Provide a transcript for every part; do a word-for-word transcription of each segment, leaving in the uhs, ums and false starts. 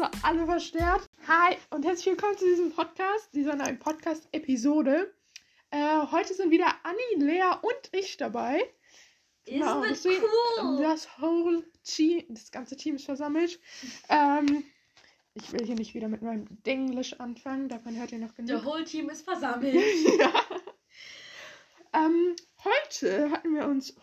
für alle verstört. Hi und herzlich willkommen zu diesem Podcast, dieser neuen Podcast-Episode. Äh, heute sind wieder Anni, Lea und ich dabei. Genau, ist das cool? Das whole Team, das ganze Team ist versammelt. Ähm, ich will hier nicht wieder mit meinem Englisch anfangen, davon hört ihr noch genug. The whole Team ist versammelt. Ja. Ähm, heute hatten wir uns...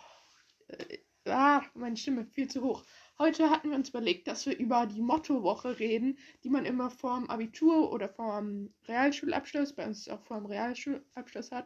Äh, ah, meine Stimme viel zu hoch. Heute hatten wir uns überlegt, dass wir über die Mottowoche reden, die man immer vorm Abitur oder vorm Realschulabschluss, bei uns auch vorm Realschulabschluss hat.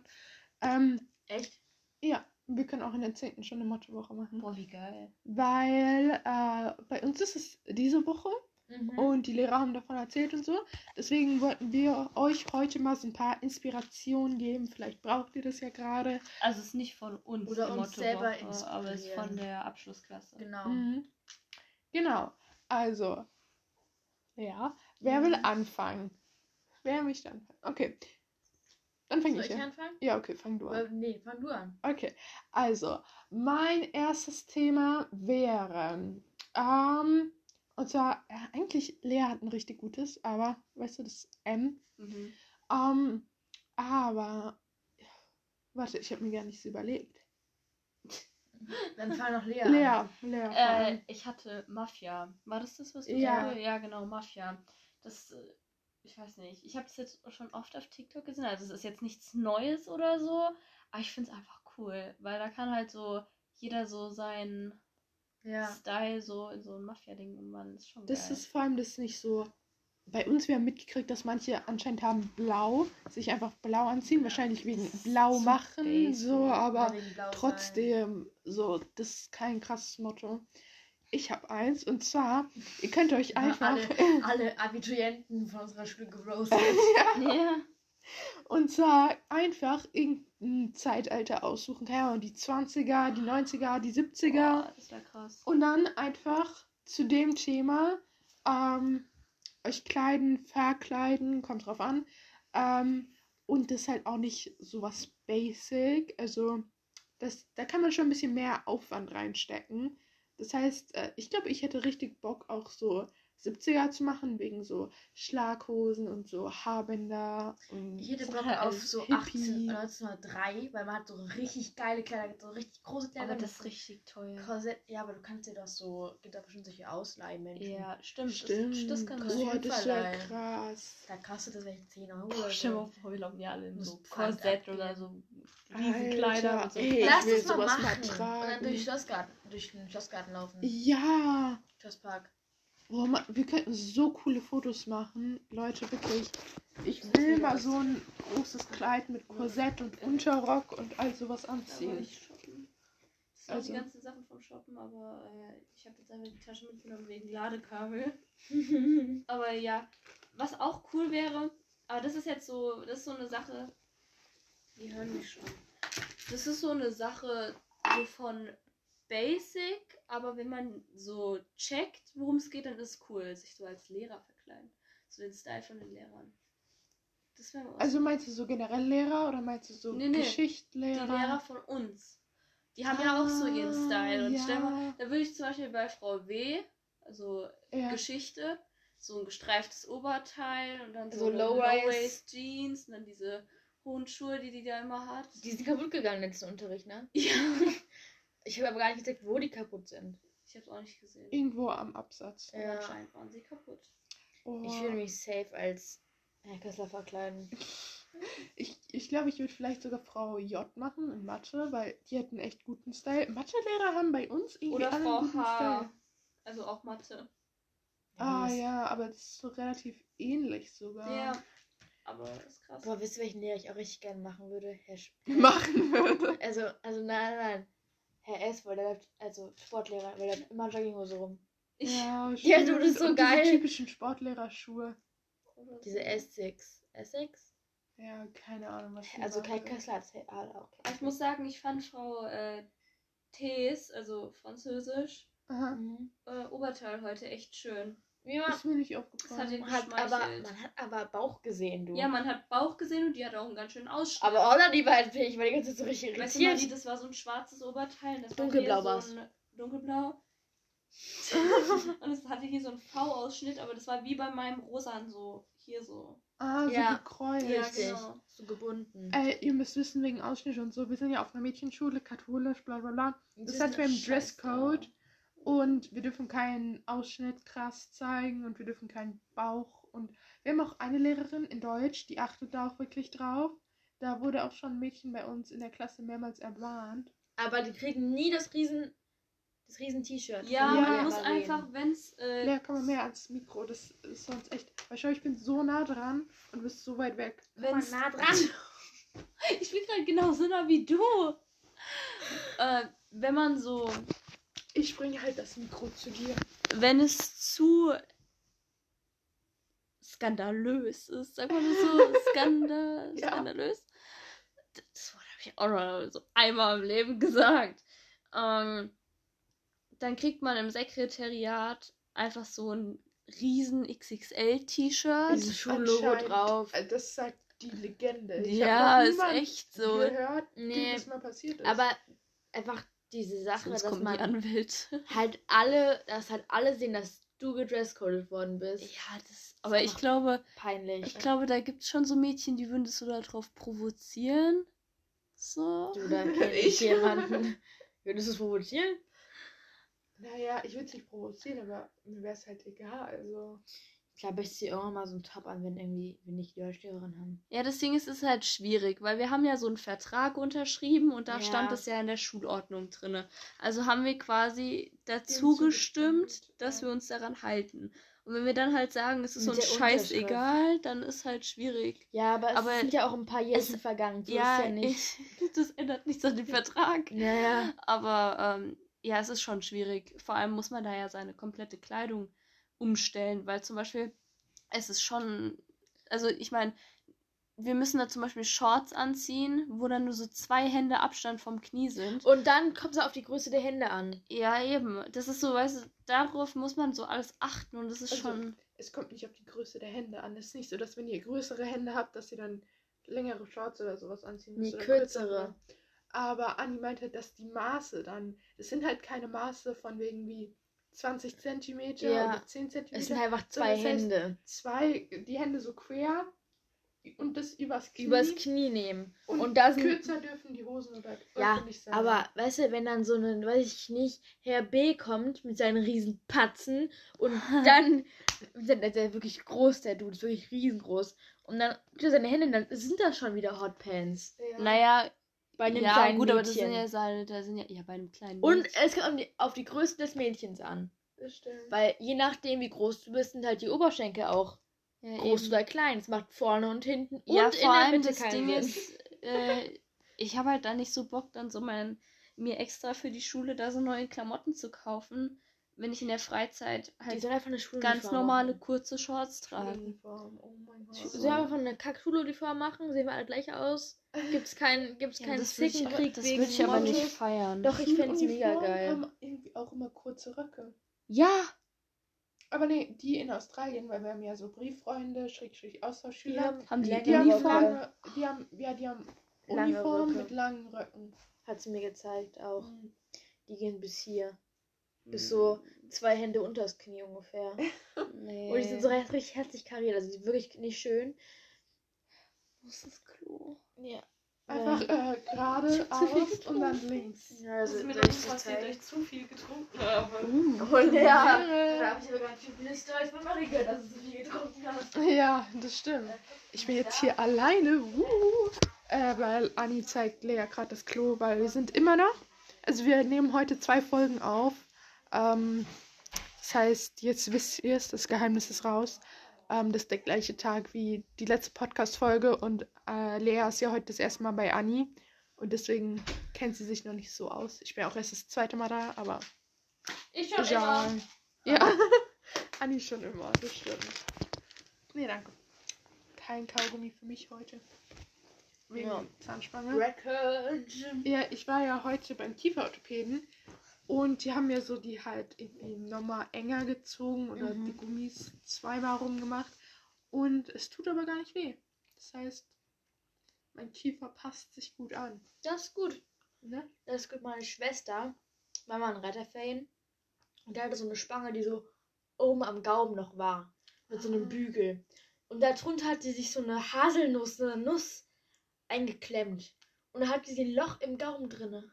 Ähm, Echt? Ja, wir können auch in der zehnten schon eine Mottowoche machen. Boah, wie geil. Weil äh, bei uns ist es diese Woche mhm. und die Lehrer haben davon erzählt und so. Deswegen wollten wir euch heute mal so ein paar Inspirationen geben. Vielleicht braucht ihr das ja gerade. Also es ist nicht von uns oder uns selber inspiriert, aber es ist von der Abschlussklasse. Genau. Mhm. Genau, also, ja, wer mhm. will anfangen? Wer möchte anfangen? Okay, dann fange ich an. Soll ich anfangen? Ja, okay, fang du an. Äh, nee, fang du an. Okay, also, mein erstes Thema wäre, ähm, und zwar, ja, eigentlich, Lea hat ein richtig gutes, aber, weißt du, das M, mhm. ähm, aber, warte, ich habe mir gar nichts überlegt. Dann fahr noch Lea. Lea, Lea. Äh, ich hatte Mafia. War das das, was du ja. sagst? Ja, genau, Mafia. Das, ich weiß nicht. Ich habe das jetzt schon oft auf TikTok gesehen. Also es ist jetzt nichts Neues oder so. Aber ich finde es einfach cool. Weil da kann halt so jeder so seinen ja. Style so in so ein Mafia-Ding umwandeln. Das ist schon geil. Das ist vor allem das nicht so... Bei uns, wir haben mitgekriegt, dass manche anscheinend haben blau, sich einfach blau anziehen, wahrscheinlich wegen blau machen, so, aber trotzdem, so, das ist kein krasses Motto. Ich habe eins, und zwar, ihr könnt euch einfach... Alle, alle Abiturienten von unserer Schule geroastet. Ja. Ja. Und zwar einfach irgendein Zeitalter aussuchen. Ja, und die zwanziger, die neunziger, die siebziger. Boah, ist ja krass. Und dann einfach zu dem Thema, ähm... euch kleiden, verkleiden, kommt drauf an. Ähm, und das ist halt auch nicht sowas basic. Also, das, da kann man schon ein bisschen mehr Aufwand reinstecken. Das heißt, äh, ich glaube, ich hätte richtig Bock, auch so siebziger zu machen, wegen so Schlaghosen und so Haarbänder. Und ich hätte Bock auf so achtzehn, neunzehnhundertdrei, weil man hat so richtig geile Kleider, so richtig große Kleider. Aber das ist richtig teuer. Korsett, ja, aber du kannst dir das so, gibt da bestimmt solche Ausleihen, Menschen. Ja, stimmt. Stimmt. Das, das kann man oh, das wäre krass. Da kostet das vielleicht zehn Euro. Boah, stell mal vor, wir laufen ja alle in so Korsett oder so Riesenkleider. So. Ey, lass das mal machen. Mal tragen. Und dann durch, Schlossgarten, durch den Schlossgarten laufen. Ja. Schlosspark. Oh Mann, wir könnten so coole Fotos machen. Leute, wirklich. Ich will mal so ein großes Kleid mit Korsett und Unterrock und all sowas anziehen. Aber ich shoppen. Das sind also die ganzen Sachen vom Shoppen, aber äh, ich habe jetzt einfach die Tasche mitgenommen wegen Ladekabel. Aber ja, was auch cool wäre, aber das ist jetzt so, das ist so eine Sache, die hören mich schon. Das ist so eine Sache, so von basic, aber wenn man so checkt, worum es geht, dann ist es cool, sich so als Lehrer verkleiden. So den Style von den Lehrern. Das wäre also meinst du so generell Lehrer oder meinst du so nee, nee. Geschichtslehrer? Die Lehrer von uns. Die haben ah, ja auch so ihren Style. Und ja. stell mal, da würde ich zum Beispiel bei Frau W., also ja. Geschichte, so ein gestreiftes Oberteil und dann so, so Low-Waist Jeans und dann diese hohen Schuhe, die die da immer hat. Die sind kaputt gegangen letzten Unterricht, ne? Ja. Ich habe aber gar nicht gesagt, wo die kaputt sind. Ich habe es auch nicht gesehen. Irgendwo am Absatz. Ja, anscheinend waren sie kaputt. Oh. Ich würde mich safe als Herr Kessler verkleiden. Ich ich glaube, ich würde vielleicht sogar Frau J machen in Mathe, weil die hat einen echt guten Style. Mathelehrer haben bei uns irgendwie alle einen guten H. Style. Also auch Mathe. Ah ja, ja, aber das ist so relativ ähnlich sogar. Ja. Aber das ist krass. Boah, wisst ihr, welchen Lehrer ich auch richtig gerne machen würde? Herr Sch- machen würde? Also, also nein, nein. Herr S, weil der läuft, also Sportlehrer, weil der läuft immer Jogginghose rum. Ja, ja, du, das ist so und geil. Diese typischen Sportlehrerschuhe. Diese S sechs. S sechs? Ja, keine Ahnung, was die also Kai Kessler hat es auch. Ich muss sagen, ich fand Frau äh, Thes, also Französisch, äh, Oberteil heute echt schön. Ja. Das ist mir nicht aufgefallen. Hat hat aber, man hat aber Bauch gesehen, du. Ja, man hat Bauch gesehen und die hat auch einen ganz schönen Ausschnitt. Aber auch noch die beiden Pech, weil die ganze Zeit so richtig irritiert. Weißt du, das war so ein schwarzes Oberteil. Das dunkelblau war es. So dunkelblau. Und es hatte hier so einen V-Ausschnitt, aber das war wie bei meinem Rosan so, hier so. Ah, so ja. Gekreuzt. Ja, genau. So gebunden. Ey, ihr müsst wissen, wegen Ausschnitt und so, wir sind ja auf einer Mädchenschule, katholisch, bla bla bla. Das heißt, wir haben Dresscode und wir dürfen keinen Ausschnitt krass zeigen und wir dürfen keinen Bauch. Und wir haben auch eine Lehrerin in Deutsch, die achtet da auch wirklich drauf. Da wurde auch schon ein Mädchen bei uns in der Klasse mehrmals ermahnt. Aber die kriegen nie das riesen... Das Riesen-T-Shirt. Ja, ja, man muss einfach, wenn es... Äh, ja, komm mal mehr ans Mikro, das ist sonst echt... Weil schau, ich bin so nah dran und du bist so weit weg. Wenn nah dran... Ich bin gerade genau so nah wie du. Äh, wenn man so... Ich bringe halt das Mikro zu dir. Wenn es zu... skandalös ist, sag mal so, skandal... ja. skandalös. Das Wort habe ich auch noch so einmal im Leben gesagt. Ähm... Dann kriegt man im Sekretariat einfach so ein riesen X X L-T-Shirt. Dieses Schullogo drauf. Das sagt die Legende. Ich ja, ist echt so. Gehört, nee, das mal passiert ist. Aber einfach diese Sache, sonst dass man halt alle, dass halt alle sehen, dass du gedresscodet worden bist. Ja, das ist aber ich glaube, peinlich. Ich glaube, da gibt es schon so Mädchen, die würden das so darauf provozieren. So. Du, da kenne ich jemanden. Würdest du es provozieren? Naja, ich würde es nicht provozieren, aber mir wäre es halt egal, also... Klar, ich ziehe auch mal so einen Top an, wenn irgendwie, wenn nicht die Deutschlehrerin haben. Ja, das Ding ist, ist halt schwierig, weil wir haben ja so einen Vertrag unterschrieben und da ja. stand das ja in der Schulordnung drin. Also haben wir quasi dazu gestimmt, dass ja. wir uns daran halten. Und wenn wir dann halt sagen, es ist mit uns scheißegal, dann ist halt schwierig. Ja, aber es aber sind ja auch ein paar Jährchen vergangen, so ja, ist ja nicht. Ich, das ändert nichts an dem Vertrag. Naja. Aber, ähm... ja, es ist schon schwierig. Vor allem muss man da ja seine komplette Kleidung umstellen, weil zum Beispiel, es ist schon, also ich meine, wir müssen da zum Beispiel Shorts anziehen, wo dann nur so zwei Hände Abstand vom Knie sind. Und dann kommt es auf die Größe der Hände an. Ja, eben. Das ist so, weißt du, darauf muss man so alles achten und das ist also, schon... Es kommt nicht auf die Größe der Hände an. Es ist nicht so, dass wenn ihr größere Hände habt, dass ihr dann längere Shorts oder sowas anziehen müsst. Nee, kürzere. kürzere. Aber Anni meinte, dass die Maße dann, das sind halt keine Maße von wegen wie zwanzig Zentimeter ja. oder zehn Zentimeter. Es sind einfach zwei so, Hände. Zwei, die Hände so quer und das übers Knie. Übers Knie nehmen. Und, und da sind, kürzer dürfen die Hosen oder ja, nicht sein. Aber weißt du, wenn dann so ein, weiß ich nicht, Herr B. kommt mit seinen riesen Patzen und dann, der ist ja wirklich groß, der Dude, ist wirklich riesengroß. Und dann kürzer seine Hände, dann sind das schon wieder Hotpants. Ja. Naja, bei einem ja, kleinen gut, Mädchen. Aber das sind ja seine, da sind ja, ja bei einem kleinen Mädchen. Und es kommt auf die, auf die Größe des Mädchens an. Das stimmt. Weil je nachdem, wie groß du bist, sind halt die Oberschenkel auch ja, groß eben. Oder klein. Es macht vorne und hinten ja, und vor in der allem Mitte das keinen Ding Sinn. Ist, äh, ich habe halt da nicht so Bock, dann so mein, mir extra für die Schule da so neue Klamotten zu kaufen, wenn ich in der Freizeit halt ganz normale kurze Shorts tragen. Oh mein Gott. Sie haben von einer Kack-Schuluniform machen, sehen wir alle gleich aus. Gibt's keinen gibt's ja, keinen Zicken Krieg, das würde ich aber nicht feiern. Doch, ich fände es mega geil. Haben irgendwie auch immer kurze Röcke. Ja. Aber nee, die in Australien, weil wir haben ja so Brieffreunde, Schrägstrich Austauschschüler. Haben, haben die, die Uniform? Haben, die haben ja, die haben Uniform mit langen Röcken. Hat sie mir gezeigt auch. Mhm. Die gehen bis hier. Bis so zwei Hände unters Knie ungefähr. Nee. Und die sind so richtig herzlich kariert. Also die sind wirklich nicht schön. Wo ist das Klo? Ja. Einfach ja. Äh, gerade aus und dann links. Ja, also das ist mir doch nicht passiert, dass ich zu viel getrunken habe. Uh, und ja, ja, da habe ich aber ganz viel Blisterheit von Marika, dass du so viel getrunken hast. Ja, das stimmt. Ich bin jetzt hier alleine, uh, äh, weil Anni zeigt Lea gerade das Klo, weil wir sind immer noch, also wir nehmen heute zwei Folgen auf. Ähm, das heißt, jetzt wisst ihr es, das Geheimnis ist raus. Ähm, das ist der gleiche Tag wie die letzte Podcast-Folge und äh, Lea ist ja heute das erste Mal bei Anni und deswegen kennt sie sich noch nicht so aus. Ich bin auch erst das zweite Mal da, aber... Ich schon ja. immer. Ja, Anni schon immer, das stimmt. Nee, danke. Kein Kaugummi für mich heute. Wegen ja. Zahnspange. Record. Ja, ich war ja heute beim Kieferorthopäden. Und die haben mir so die halt irgendwie nochmal enger gezogen oder mhm. die Gummis zweimal rumgemacht. Und es tut aber gar nicht weh. Das heißt, mein Kiefer passt sich gut an. Das ist gut. Ne? Das ist gut. Meine Schwester war mal in Retterferien Und der hatte so eine Spange, die so oben am Gaumen noch war. Mit so einem Bügel. Und darunter hat sie sich so eine Haselnuss, eine Nuss eingeklemmt. Und da hat sie ein Loch im Gaumen drin.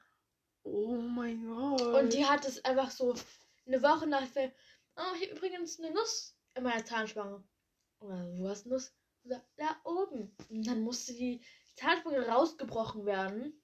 Oh mein Gott. Und die hat es einfach so eine Woche nach der... Oh, ich habe übrigens eine Nuss in meiner Zahnspange. Und wo hast du eine Nuss? Da oben. Und dann musste die Zahnspange rausgebrochen werden.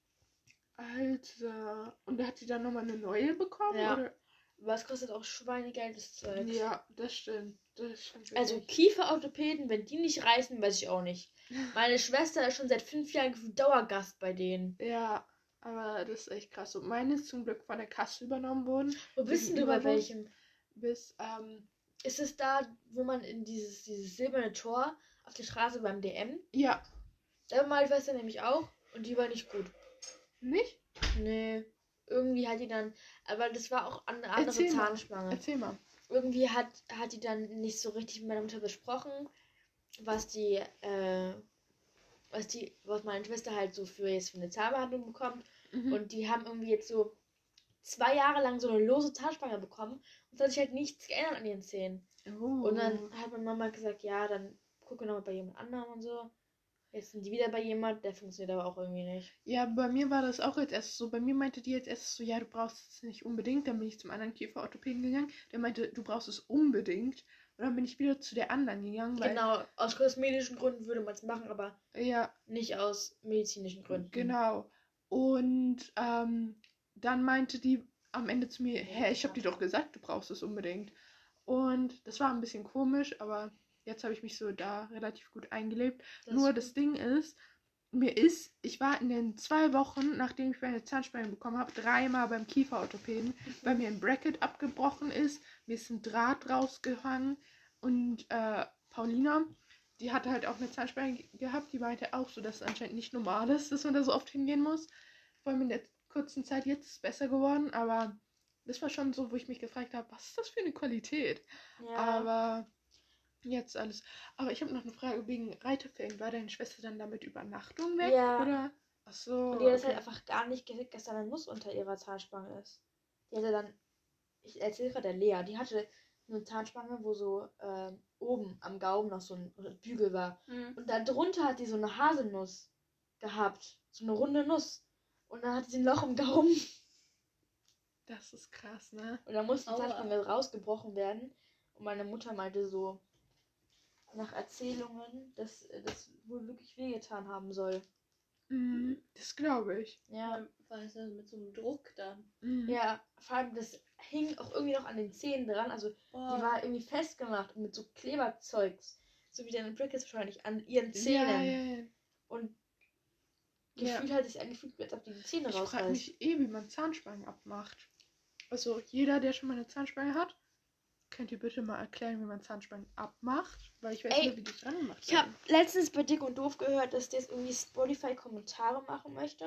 Alter. Und da hat sie dann nochmal eine neue bekommen? Ja. Oder? Aber es kostet auch Schweinegeld, das Zeug. Ja, das stimmt. Das stimmt also Kieferorthopäden, wenn die nicht reißen, weiß ich auch nicht. Meine Schwester ist schon seit fünf Jahren Dauergast bei denen. Ja, aber das ist echt krass. Und meine ist zum Glück von der Kasse übernommen worden. Wo bist denn du bei welchem? Bis, ähm... Ist es da, wo man in dieses, dieses silberne Tor auf der Straße beim D M? Ja. Da war die Schwester nämlich auch und die war nicht gut. Nicht? Nee. Irgendwie hat die dann, aber das war auch eine andere Erzähl Zahnspange. Mal. Erzähl mal. Irgendwie hat, hat die dann nicht so richtig mit meiner Mutter besprochen, was die, äh, was die, was meine Schwester halt so für jetzt für eine Zahnbehandlung bekommt. Mhm. Und die haben irgendwie jetzt so zwei Jahre lang so eine lose Zahnspange bekommen und es hat sich halt nichts geändert an ihren Zähnen. Oh. Und dann hat meine Mama gesagt, ja, dann gucke nochmal bei jemand anderem und so. Jetzt sind die wieder bei jemand, der funktioniert aber auch irgendwie nicht. Ja, bei mir war das auch jetzt erst so. Bei mir meinte die jetzt erst so, ja, du brauchst es nicht unbedingt. Dann bin ich zum anderen Kieferorthopäden gegangen. Der meinte, du brauchst es unbedingt. Und dann bin ich wieder zu der anderen gegangen. Weil genau, aus kosmetischen Gründen würde man es machen, aber ja, nicht aus medizinischen Gründen. Genau. Und ähm, dann meinte die am Ende zu mir, hä, ich habe dir doch gesagt, du brauchst es unbedingt. Und das war ein bisschen komisch, aber... Jetzt habe ich mich so da relativ gut eingelebt. Das Nur das Ding ist, mir ist, ich war in den zwei Wochen, nachdem ich meine Zahnspange bekommen habe, dreimal beim Kieferorthopäden, weil mir ein Bracket abgebrochen ist, mir ist ein Draht rausgehangen und äh, Paulina, die hatte halt auch eine Zahnspange gehabt, die meinte auch so, dass es anscheinend nicht normal ist, dass man da so oft hingehen muss. Vor allem in der kurzen Zeit, jetzt ist es besser geworden, aber das war schon so, wo ich mich gefragt habe, was ist das für eine Qualität? Ja. Aber... Jetzt alles. Aber ich habe noch eine Frage wegen Reiterfällen. War deine Schwester dann damit Übernachtung weg? Ja. Oder? Ach so. Und die hat okay. halt einfach gar nicht gekriegt, dass da eine Nuss unter ihrer Zahnspange ist. Die hatte dann, ich erzähle gerade der Lea, die hatte eine Zahnspange, wo so äh, oben am Gaumen noch so ein Bügel war. Mhm. Und da drunter hat die so eine Haselnuss gehabt. So eine runde Nuss. Und dann hatte sie ein Loch im Gaumen. Das ist krass, ne? Und dann musste die Zahnspange rausgebrochen werden. Und meine Mutter meinte so, nach Erzählungen, dass das wohl wirklich wehgetan haben soll. Mhm, das glaube ich. Ja. Weißt du, mit so einem Druck dann. Mhm. Ja, vor allem das hing auch irgendwie noch an den Zähnen dran. Also oh. Die war irgendwie festgemacht mit so Kleberzeugs. So wie deine Brackets wahrscheinlich an ihren Zähnen. Ja, ja, ja. Und gefühlt ja. hat sich angefühlt, als ob die die Zähne rausreißen. Ich frage mich eh, wie man Zahnspangen abmacht. Also jeder, der schon mal eine Zahnspange hat, könnt ihr bitte mal erklären, wie man Zahnspangen abmacht? Weil ich weiß Ey, nicht, wie die dran gemacht werden. Ich habe letztens bei Dick und Doof gehört, dass die jetzt irgendwie Spotify-Kommentare machen möchte.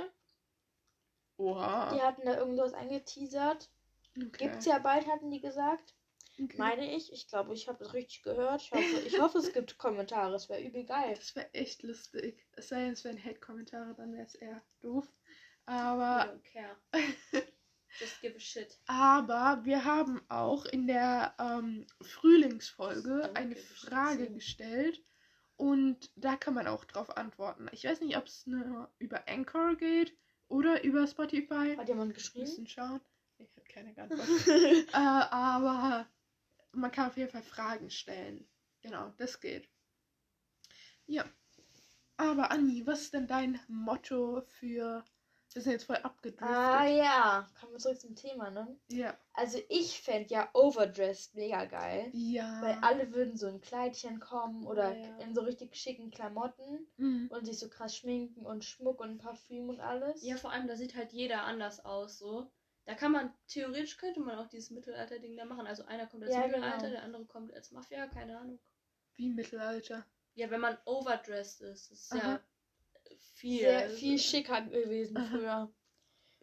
Oha. Die hatten da irgendwas angeteasert. Okay. Gibt's ja bald, hatten die gesagt. Okay. Meine ich. Ich glaube, ich habe das richtig gehört. Ich hoffe, ich hoffe es gibt Kommentare. Es wäre übel geil. Das wäre echt lustig. Es sei denn, es wären Hate-Kommentare, dann wäre es eher doof. Aber... I don't care. Just give a shit. Aber wir haben auch in der ähm, Frühlingsfolge eine Frage gestellt und da kann man auch drauf antworten. Ich weiß nicht, ob es nur über Anchor geht oder über Spotify. Hat jemand geschrieben? Wir müssen schauen. Ich habe keine geantwortet. äh, aber man kann auf jeden Fall Fragen stellen. Genau, das geht. Ja. Aber Anni, was ist denn dein Motto für... Wir sind jetzt voll abgedriftet. Ah ja, kommen wir zurück zum Thema, ne? Ja. Also ich fände ja Overdressed mega geil. Ja. Weil alle würden so in Kleidchen kommen oder ja. in so richtig schicken Klamotten mhm. und sich so krass schminken und Schmuck und Parfüm und alles. Ja, vor allem, da sieht halt jeder anders aus, so. Da kann man, theoretisch könnte man auch dieses Mittelalter-Ding da machen. Also einer kommt als ja, Mittelalter, genau. Der andere kommt als Mafia, keine Ahnung. Wie Mittelalter? Ja, wenn man overdressed ist, das ist Aha. ja... Viel. Sehr viel schicker gewesen früher.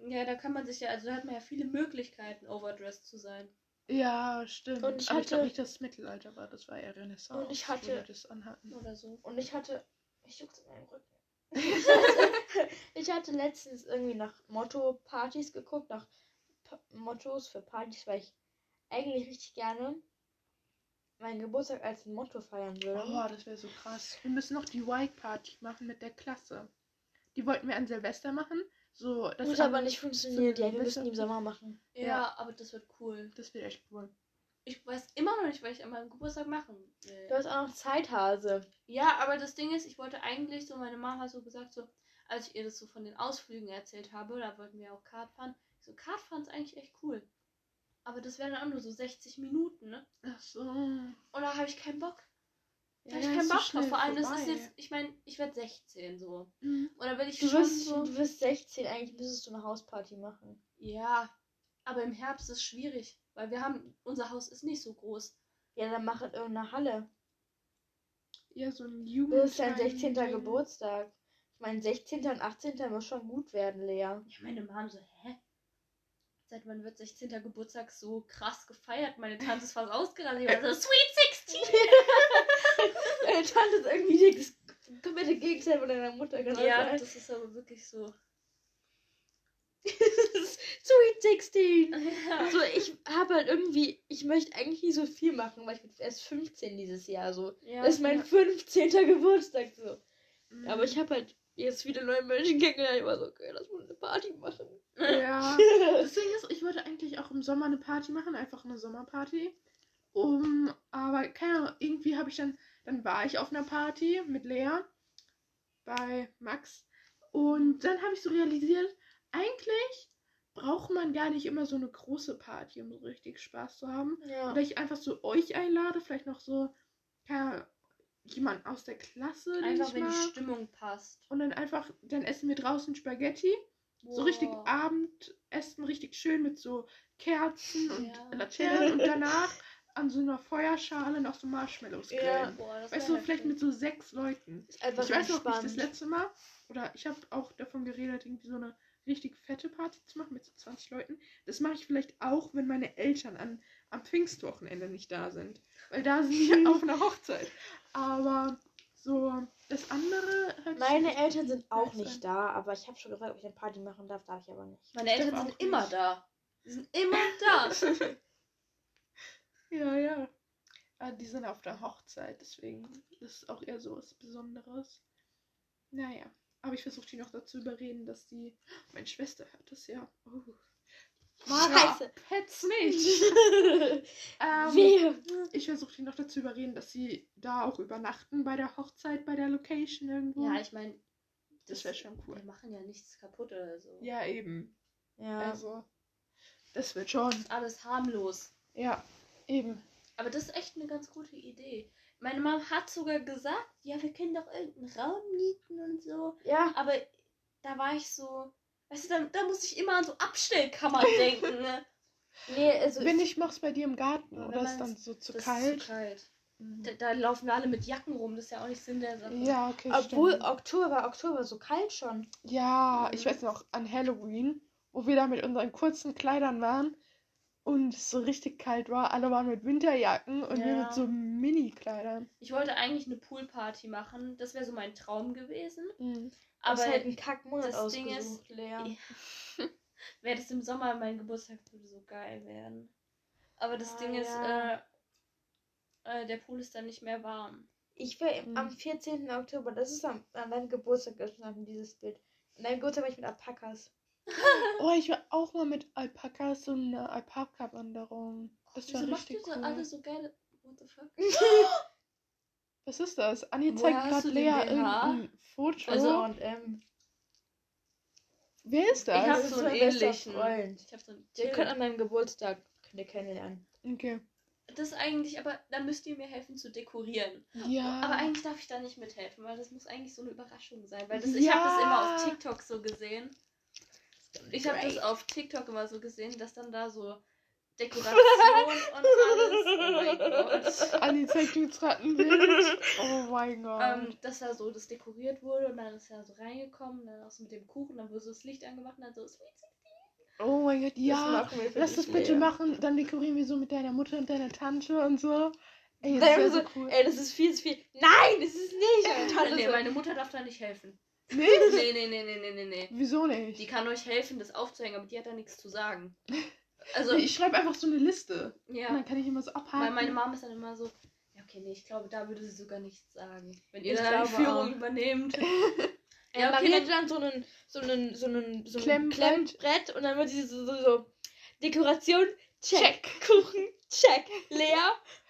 Ja, da kann man sich ja, also da hat man ja viele Möglichkeiten, overdressed zu sein. Ja, stimmt. Und ich Aber hatte, ich glaube nicht, dass das Mittelalter war, das war eher Renaissance. Und ich hatte, das anhatten. Oder so. Und ich hatte, ich juck's in meinem Rücken. Ich hatte, ich hatte letztens irgendwie nach Motto-Partys geguckt, nach P- Mottos für Partys, weil ich eigentlich richtig gerne meinen Geburtstag als Motto feiern würde. Oh, das wäre so krass. Wir müssen noch die White-Party machen mit der Klasse. Die wollten wir an Silvester machen. So, das muss aber nicht funktioniert. Ja, wir müssen die im Sommer machen. Ja, ja, aber das wird cool. Das wird echt cool. Ich weiß immer noch nicht, was ich an meinem Geburtstag machen will. Du hast auch noch Zeithase. Ja, aber das Ding ist, ich wollte eigentlich so, meine Mama hat so gesagt, so, als ich ihr das so von den Ausflügen erzählt habe, da wollten wir auch Kart fahren. Ich so, Kart fahren ist eigentlich echt cool. Aber das wären dann auch nur so sechzig Minuten, ne? Ach so. Und da habe ich keinen Bock. Da ja, habe ich keinen Bock drauf. Vor allem, vorbei. Das ist jetzt, ich meine, ich werde sechzehn so. Mhm. Und dann will ich du schon wirst, so... Du wirst sechzehn, eigentlich müsstest du eine Hausparty machen. Ja, aber im Herbst ist es schwierig, weil wir haben, unser Haus ist nicht so groß. Ja, dann mach halt irgendeine Halle. Ja, so ein Jugend. Das ist dein sechzehnten Geburtstag. Ich meine, sechzehnten und achtzehnten muss schon gut werden, Lea. Ja, meine Mom so, hä? Seit wann wird sechzehnten Geburtstag so krass gefeiert? Meine Tante ist fast ausgerastet. Ich war so, Sweet sixteen! Meine Tante ist irgendwie das komplette Gegenteil von deiner Mutter. Ja, sein. Das ist aber wirklich so. Sweet sixteen! Ja. Also ich habe halt irgendwie, ich möchte eigentlich nicht so viel machen, weil ich bin erst fünfzehn dieses Jahr so. Ja, das ist mein ja. fünfzehnten Geburtstag so. Mhm. Aber ich habe halt jetzt wieder neue Menschen kennengelernt. Ich war so, okay, lass mal eine Party machen. Ja, deswegen ist, ich wollte eigentlich auch im Sommer eine Party machen, einfach eine Sommerparty. Um, aber keine Ahnung, irgendwie habe ich dann, dann war ich auf einer Party mit Lea bei Max und dann habe ich so realisiert, eigentlich braucht man gar nicht immer so eine große Party, um so richtig Spaß zu haben. Ja. Oder ich einfach so euch einlade, vielleicht noch so, keine Ahnung, jemand aus der Klasse. Einfach, wenn mag. Die Stimmung passt. Und dann einfach, dann essen wir draußen Spaghetti. Wow. So richtig Abendessen, richtig schön mit so Kerzen und ja. Laternen und danach an so einer Feuerschale noch so Marshmallows grillen. Ja. Boah, das weißt du, vielleicht schön. Mit so sechs Leuten. Ist einfach ich weiß noch nicht, das letzte Mal, oder ich habe auch davon geredet, irgendwie so eine richtig fette Party zu machen mit so zwanzig Leuten. Das mache ich vielleicht auch, wenn meine Eltern an, am Pfingstwochenende nicht da sind. Weil da sind sie auf einer Hochzeit. Aber so das andere... Halt meine Eltern sind auch nicht da, aber ich habe schon gefragt, ob ich eine Party machen darf. Darf ich aber nicht. Meine Eltern sind nicht. immer da. Sie sind immer da. Ja, ja. Aber die sind auf der Hochzeit, deswegen ist es auch eher so was Besonderes. Naja. Aber ich versuche die noch dazu überreden, dass die... Meine Schwester hört das ja. Oh. Mara, petz mich! ähm, Wehe. Ich versuche die noch dazu überreden, dass sie da auch übernachten bei der Hochzeit, bei der Location irgendwo. Ja, ich meine... Das, das wäre schon cool. Wir machen ja nichts kaputt oder so. Ja, eben. Ja. Also, das wird schon. Alles harmlos. Ja, eben. Aber das ist echt eine ganz gute Idee. Meine Mom hat sogar gesagt, ja, wir können doch irgendeinen Raum mieten und so. Ja. Aber da war ich so, weißt du, da, da musste ich immer an so Abstellkammern denken. Ne? Nee, also wenn ich, ich mach's bei dir im Garten, oder ist dann so zu das kalt? Ist zu kalt. Mhm. Da, da laufen wir alle mit Jacken rum, das ist ja auch nicht Sinn der Sache. Ja, okay, obwohl stimmt. Oktober war Oktober so kalt schon. Ja, mhm. Ich weiß noch, an Halloween, wo wir da mit unseren kurzen Kleidern waren. Und es so richtig kalt war. Alle waren mit Winterjacken und ja. Wir mit so Mini-Kleidern. Ich wollte eigentlich eine Poolparty machen. Das wäre so mein Traum gewesen. Mhm. Aber das halt ein Kackmonat das ausgesucht, Ding ist, Lea. Ja. Wäre das im Sommer, mein Geburtstag würde so geil werden. Aber das ah, Ding ja. ist, äh, äh, der Pool ist dann nicht mehr warm. Ich war mhm. am vierzehnten Oktober, das ist am, an deinem Geburtstag gestanden, dieses Bild. An deinem Geburtstag war ich mit Alpakas. Oh, ich war auch mal mit Alpakas, so eine Alpaka-Wanderung. Das oh, war richtig cool. Wieso macht ihr so alle so geile... What the fuck? Was ist das? Anni zeigt gerade Lea irgendein Foto. Also und ähm... Wer ist das? Ich hab das so einen ähnlichen Freund. Ich hab so einen... Ihr könnt an meinem Geburtstag könnt ihr kennenlernen. Okay. Das ist eigentlich, aber dann müsst ihr mir helfen zu dekorieren. Ja. Aber eigentlich darf ich da nicht mithelfen, weil das muss eigentlich so eine Überraschung sein. Weil das, ja. Ich habe das immer auf TikTok so gesehen. Ich habe das auf TikTok immer so gesehen, dass dann da so Dekoration und alles. Oh mein Gott. Anni zeigt uns gerade ein Bild. Oh mein Gott. Ähm, dass da so das dekoriert wurde und dann ist er so reingekommen, dann auch so mit dem Kuchen, dann wurde so das Licht angemacht und dann so Sweet Sixteen. Oh mein Gott, ja. Das lass das bitte machen. Dann dekorieren wir so mit deiner Mutter und deiner Tante und so. Ey, das ist so cool. Ey, das ist viel zu viel. Nein, das ist nicht. Meine, Tante nee, so. Meine Mutter darf da nicht helfen. Nee? nee, nee, nee, nee, nee, nee. Wieso nicht? Die kann euch helfen, das aufzuhängen, aber die hat da nichts zu sagen. Also ich schreibe einfach so eine Liste. Ja. Und dann kann ich immer so abhaken. Weil meine Mom ist dann immer so, ja okay, nee, ich glaube, da würde sie sogar nichts sagen. Wenn ihr dann die Führung auch übernehmt. Ja, okay, dann, dann so einen so einen, so einen, so einen Klemmbrett. Klemmbrett und dann wird sie so, so, so Dekoration, check. check. Kuchen, check. Lea,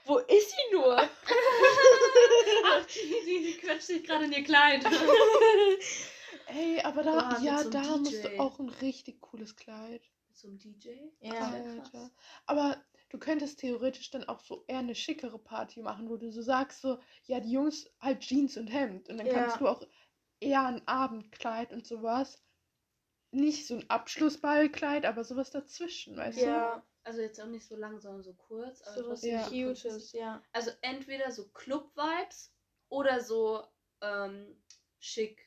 wo ist sie nur? Ach, die, die, die quetscht sich gerade in ihr Kleid. Ey, aber da, oh, ja, so da musst du auch ein richtig cooles Kleid. Mit so einem D J? Ja, krass. Aber du könntest theoretisch dann auch so eher eine schickere Party machen, wo du so sagst, so, ja, die Jungs halt Jeans und Hemd. Und dann ja. kannst du auch eher ein Abendkleid und sowas. Nicht so ein Abschlussballkleid, aber sowas dazwischen, weißt ja. du? Ja, also jetzt auch nicht so lang, sondern so kurz. Aber so was ja. Cutes, ja. Also entweder so Club-Vibes oder so ähm, schick.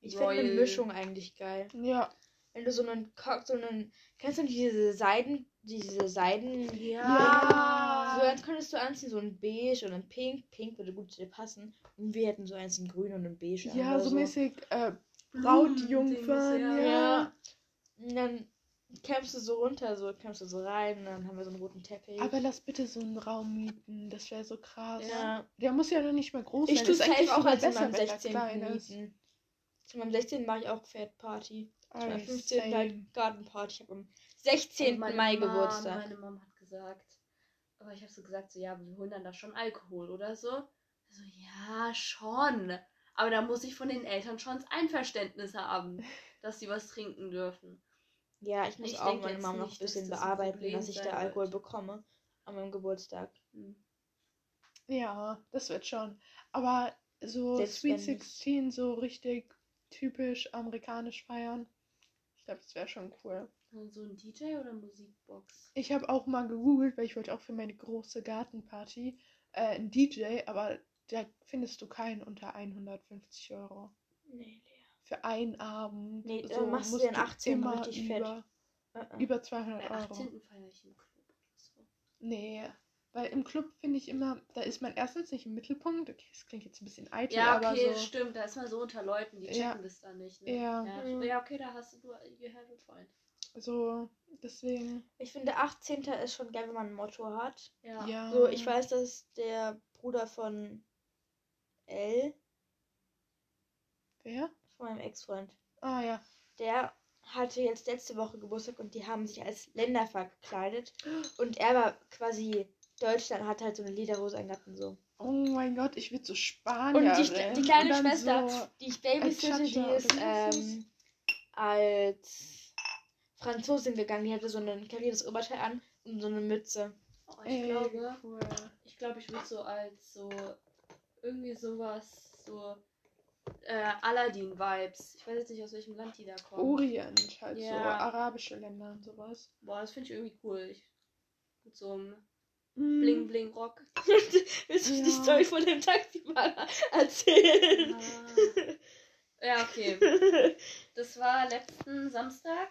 Ich finde eine Mischung eigentlich geil. Ja. Wenn du so einen Cock, so einen, kennst du nicht diese Seiden, diese Seiden? Ja. So, dann könntest du anziehen, so ein Beige und ein Pink. Pink würde gut zu dir passen. Und wir hätten so eins in Grün und ein Beige. Ja, so, so mäßig, äh, Brautjungfern. Ja. ja. Und dann kämpfst du so runter, so kämpfst du so rein und dann haben wir so einen roten Teppich. Aber lass bitte so einen Raum mieten, das wäre so krass. Ja. Der muss ja noch nicht mal groß ich sein. Ich tue es eigentlich auch als besser, wenn er klein ist. Mieten. Zu meinem sechzehnten mache ich auch Pferdparty. Zu meinem fünfzehnten halt Gartenparty. Ich habe am sechzehnten Mai Mom, Geburtstag. Meine Mom hat gesagt, aber ich habe so gesagt, so ja, wir holen dann da schon Alkohol oder so. So, ja, schon. Aber da muss ich von den Eltern schon das Einverständnis haben, dass sie was trinken dürfen. Ja, ich muss ich auch meine Mom noch ein bisschen das bearbeiten, ein dass ich da Alkohol wird. bekomme an meinem Geburtstag. Ja, das wird schon. Aber so Selbst Sweet sechzehn so richtig typisch amerikanisch feiern. Ich glaube, das wäre schon cool. So ein D J oder Musikbox? Ich habe auch mal gegoogelt, weil ich wollte auch für meine große Gartenparty äh, einen D J, aber da findest du keinen unter hundertfünfzig Euro. Nee, Lea. Für einen Abend. Nee, so machst du den achtzehnten richtig fett. Über, uh-uh. über zweihundert Euro. Am achtzehnten feiere ich im Club. So. Nee, weil im Club finde ich immer, da ist man erstens nicht im Mittelpunkt. Okay, das klingt jetzt ein bisschen eitel, ja, okay, aber so. Stimmt, da ist man so unter Leuten, die checken ja. das dann nicht. Ne? Ja. Ja. Mhm. ja, okay, da hast du, you have a point. So, deswegen. Ich finde, achtzehnten ist schon geil, wenn man ein Motto hat. Ja. ja. So, ich weiß, dass der Bruder von L. Wer? Von meinem Ex-Freund. Ah, ja. Der hatte jetzt letzte Woche Geburtstag und die haben sich als Länder verkleidet. Und er war quasi... Deutschland hat halt so eine Lederhose angehabt und so. Oh mein Gott, ich würde so Spanier. Und die, die kleine und Schwester, so die ich babysitte, die ist ähm, als Franzosin gegangen. Die hatte so ein kariertes Oberteil an und so eine Mütze. Oh, ich Ey, glaube, cool. ich glaube, ich würde so als so irgendwie sowas, so äh, Aladdin-Vibes. Ich weiß jetzt nicht, aus welchem Land die da kommen. Orient, halt yeah. so arabische Länder und sowas. Boah, das finde ich irgendwie cool. Ich, mit so einem Bling, bling, Rock. Willst du ja. die Story von dem Taxifahrer erzählen? Ah. Ja, okay. Das war letzten Samstag.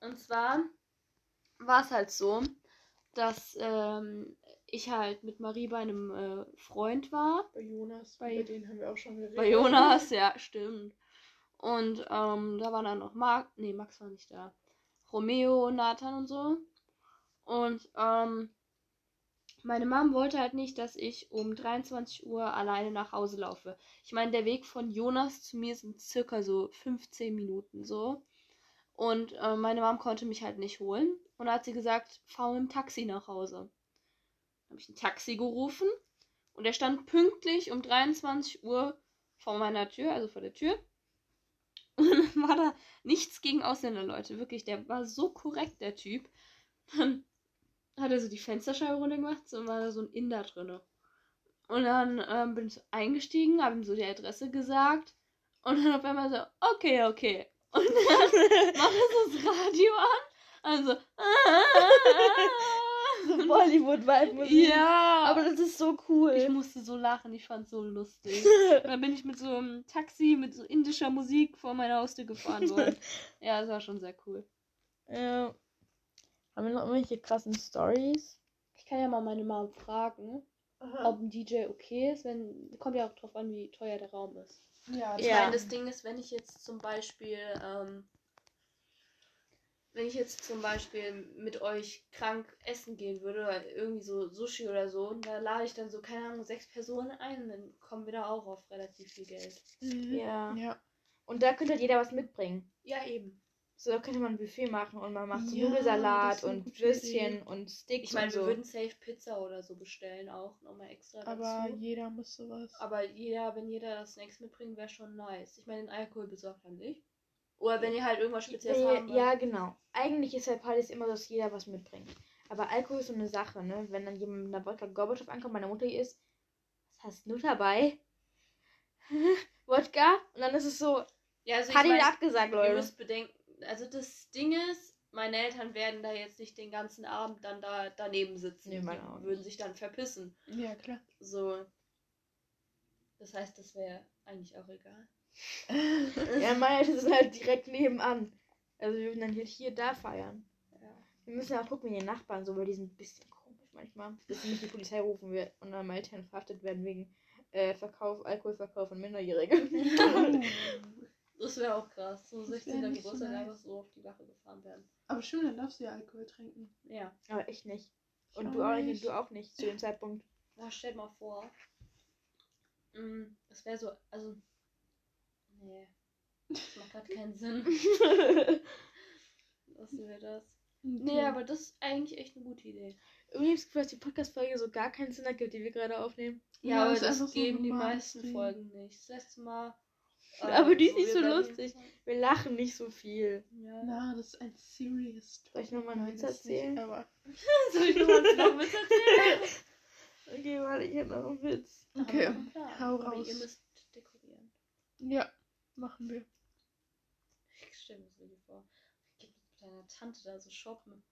Und zwar war es halt so, dass ähm, ich halt mit Marie bei einem äh, Freund war. Bei Jonas. Bei, bei denen haben wir auch schon geredet. Bei Jonas, ja, stimmt. Und ähm, da waren dann noch Marc. Nee, Max war nicht da. Romeo, Nathan und so. Und, ähm, meine Mom wollte halt nicht, dass ich um dreiundzwanzig Uhr alleine nach Hause laufe. Ich meine, der Weg von Jonas zu mir sind circa so fünfzehn Minuten so. Und äh, meine Mom konnte mich halt nicht holen. Und da hat sie gesagt, fahr mit dem Taxi nach Hause. Dann habe ich ein Taxi gerufen. Und der stand pünktlich um dreiundzwanzig Uhr vor meiner Tür, also vor der Tür. Und dann war da nichts gegen Ausländer, Leute. Wirklich, der war so korrekt, der Typ. Dann hat er so die Fensterscheibe runtergemacht, so war da so ein Inder drinne. Und dann ähm, bin ich so eingestiegen, habe ihm so die Adresse gesagt und dann auf einmal so, okay, okay. Und dann macht er so das Radio an, also so Bollywood-Vibe-Musik. Ja, aber das ist so cool. Ich musste so lachen, ich fand's so lustig. Und dann bin ich mit so einem Taxi mit so indischer Musik vor meiner Haustür gefahren worden. Ja, das war schon sehr cool. Ja. Haben wir noch irgendwelche krassen Stories? Ich kann ja mal meine Mom fragen, Aha. ob ein D J okay ist. Wenn kommt ja auch drauf an, wie teuer der Raum ist. Ja, ich ja. meine, das Ding ist, wenn ich jetzt zum Beispiel, ähm, wenn ich jetzt zum Beispiel mit euch krank essen gehen würde, irgendwie so Sushi oder so, und da lade ich dann so, keine Ahnung, sechs Personen ein und dann kommen wir da auch auf relativ viel Geld. Mhm. Ja. ja. Und da könnte halt jeder was mitbringen. Ja, eben. So, da könnte man ein Buffet machen und man macht so ja, Nudelsalat und Würstchen und Steaks. Ich meine, so. Wir würden safe Pizza oder so bestellen auch, nochmal extra dazu. Aber jeder müsste was. Aber jeder, wenn jeder das Snacks mitbringt, wäre schon nice. Ich meine, den Alkohol besorgt haben nicht. Oder wenn ihr halt irgendwas Spezielles ja, haben wollt. Ja, genau. Eigentlich ist halt Partys immer so, dass jeder was mitbringt. Aber Alkohol ist so eine Sache, ne? Wenn dann jemand mit einer Wodka Gorbatschow ankommt, meine Mutter hier ist, was hast du dabei? Wodka? Und dann ist es so, ja, also Party wieder abgesagt, Leute. Ihr müsst bedenken, also das Ding ist, meine Eltern werden da jetzt nicht den ganzen Abend dann da daneben sitzen. Nee, meine Augen. Die würden sich dann verpissen. Ja, klar. So. Das heißt, das wäre eigentlich auch egal. Ja, meine Eltern sind halt direkt nebenan. Also wir würden dann hier, hier da feiern. Ja. Wir müssen ja auch gucken mit den Nachbarn, so, weil die sind ein bisschen komisch manchmal. Dass nicht die Polizei rufen wird und dann meine Eltern verhaftet werden wegen äh, Verkauf, Alkoholverkauf von Minderjährigen. Das wäre auch krass. So sechzehnter Geburtstag einfach so auf die Wache gefahren werden. Aber schön, dann darfst du ja Alkohol trinken. Ja. Aber ich nicht. Und ich du, auch nicht. du auch nicht zu dem Zeitpunkt. Na, stell dir mal vor. Das wäre so, also. Nee. Das macht gerade keinen Sinn. Was wäre das? Nee, aber das ist eigentlich echt eine gute Idee. Irgendwie habe ich das Gefühl, dass die Podcast-Folge so gar keinen Sinn ergibt, die wir gerade aufnehmen. Ja, ja, aber das, das, das geben so die meisten Ding. Folgen nicht. Das letzte Mal. Aber, aber die ist nicht so lustig. Wir lachen nicht so viel. Ja. Na, das ist ein serious. Soll ich nochmal einen Witz erzählen? Nicht, aber Soll ich nochmal einen Witz erzählen? Okay, warte, ich hätte noch einen Witz. Okay, okay. Hau raus. Aber ihr müsst dekorieren. Ja, machen wir. Ich stelle mir das irgendwie vor. Ich gebe mit deiner Tante da so shoppen.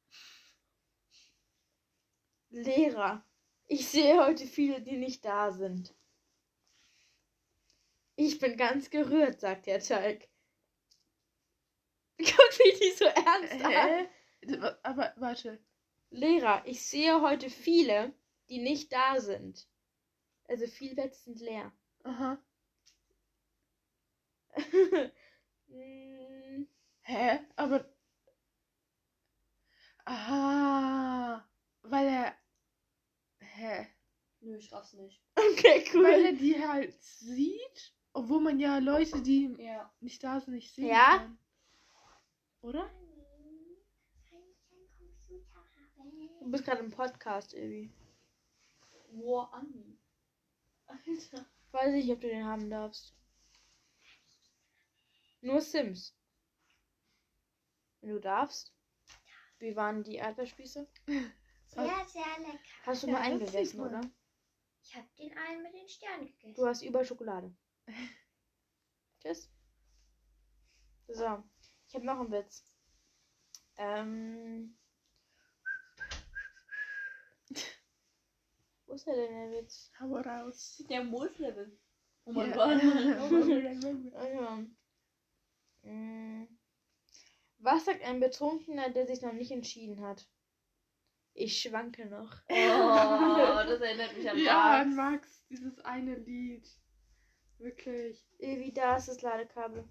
Lehrer. Ich sehe heute viele, die nicht da sind. Ich bin ganz gerührt, sagt der Teig. Guck mich nicht so ernst an. Äh, aber warte. Lehrer, ich sehe heute viele, die nicht da sind. Also viele Plätze sind leer. Aha. hm. Hä? Aber. Aha. Weil er. Hä? Nö, ich raff's nicht. Okay, cool. Weil er die halt sieht. Obwohl man ja Leute, die ja. nicht da sind, nicht sehen ja? kann. Oder? Du bist gerade im Podcast, Evi. Wow, Anni. Alter. Weiß ich, ob du den haben darfst. Nur Sims. Wenn du darfst. Wie waren die Erdbeerspieße? Sehr, sehr lecker. Hast du ja, mal einen gegessen, oder? Ich hab den einen mit den Sternen gegessen. Du hast überall Schokolade. Tschüss. So, ich habe noch einen Witz. Ähm. Wo ist er denn, der Witz? Hau raus. Der Moslewitz. Oh mein Gott. Was sagt ein Betrunkener, der sich noch nicht entschieden hat? Ich schwanke noch. Oh, das erinnert mich an Max. Ja, an Max, dieses eine Lied. Wirklich. Wie da ist das Ladekabel.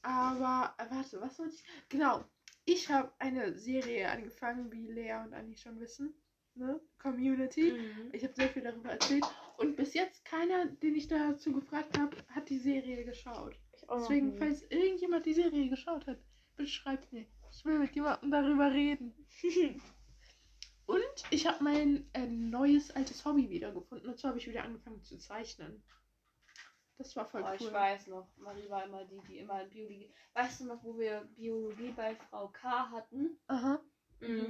Aber, warte, was wollte ich? Genau, ich habe eine Serie angefangen, wie Lea und Anni schon wissen. Ne? Community. Mhm. Ich habe sehr viel darüber erzählt. Und bis jetzt keiner, den ich dazu gefragt habe, hat die Serie geschaut. Ich auch Deswegen, noch falls irgendjemand die Serie geschaut hat, bitte schreibt mir. Ich will mit jemandem darüber reden. Und ich habe mein äh, neues, altes Hobby wiedergefunden. Und zwar habe ich wieder angefangen zu zeichnen. Das war voll oh, cool. Ich weiß noch, Marie war immer die, die immer in Biologie... Weißt du noch, wo wir Biologie bei Frau K. hatten? Aha. Mhm.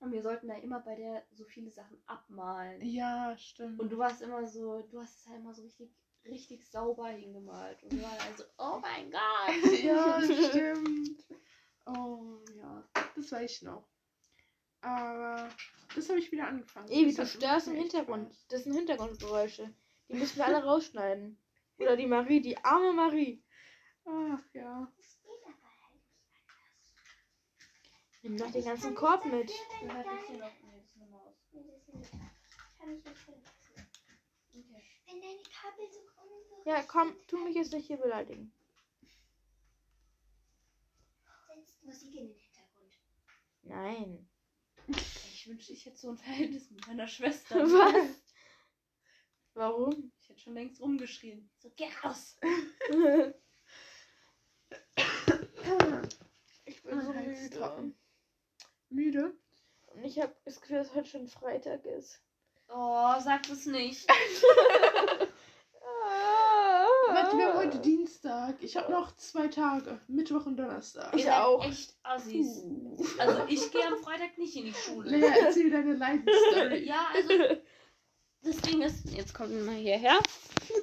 Und wir sollten da immer bei der so viele Sachen abmalen. Ja, stimmt. Und du warst immer so... Du hast es halt immer so richtig, richtig sauber hingemalt. Und wir waren also, oh mein Gott! Ja, stimmt. Oh, ja. Das weiß ich noch. Aber das habe ich wieder angefangen. Ey, du störst im Hintergrund. Das sind Hintergrundgeräusche. Die müssen wir alle rausschneiden. Oder die Marie, die arme Marie. Ach ja. Nimm doch den ganzen Korb mit. Ja, komm, tu mich jetzt nicht hier beleidigen. Sonst muss ich in den Hintergrund Nein. Ich wünschte, ich hätte so ein Verhältnis mit meiner Schwester. Was? Warum? Ich hätte schon längst rumgeschrien. So, geh raus! Ich bin so müde. Trocken. Müde? Und ich habe das Gefühl, dass heute schon Freitag ist. Oh, sag das nicht. Warte, wir haben heute Dienstag. Ich habe noch zwei Tage. Mittwoch und Donnerstag. Ich auch. Echt Assis. Uh. Also ich gehe am Freitag nicht in die Schule. Lea, erzähl deine Leidensstory. Ja, also das Ding ist... Jetzt kommt mal hierher.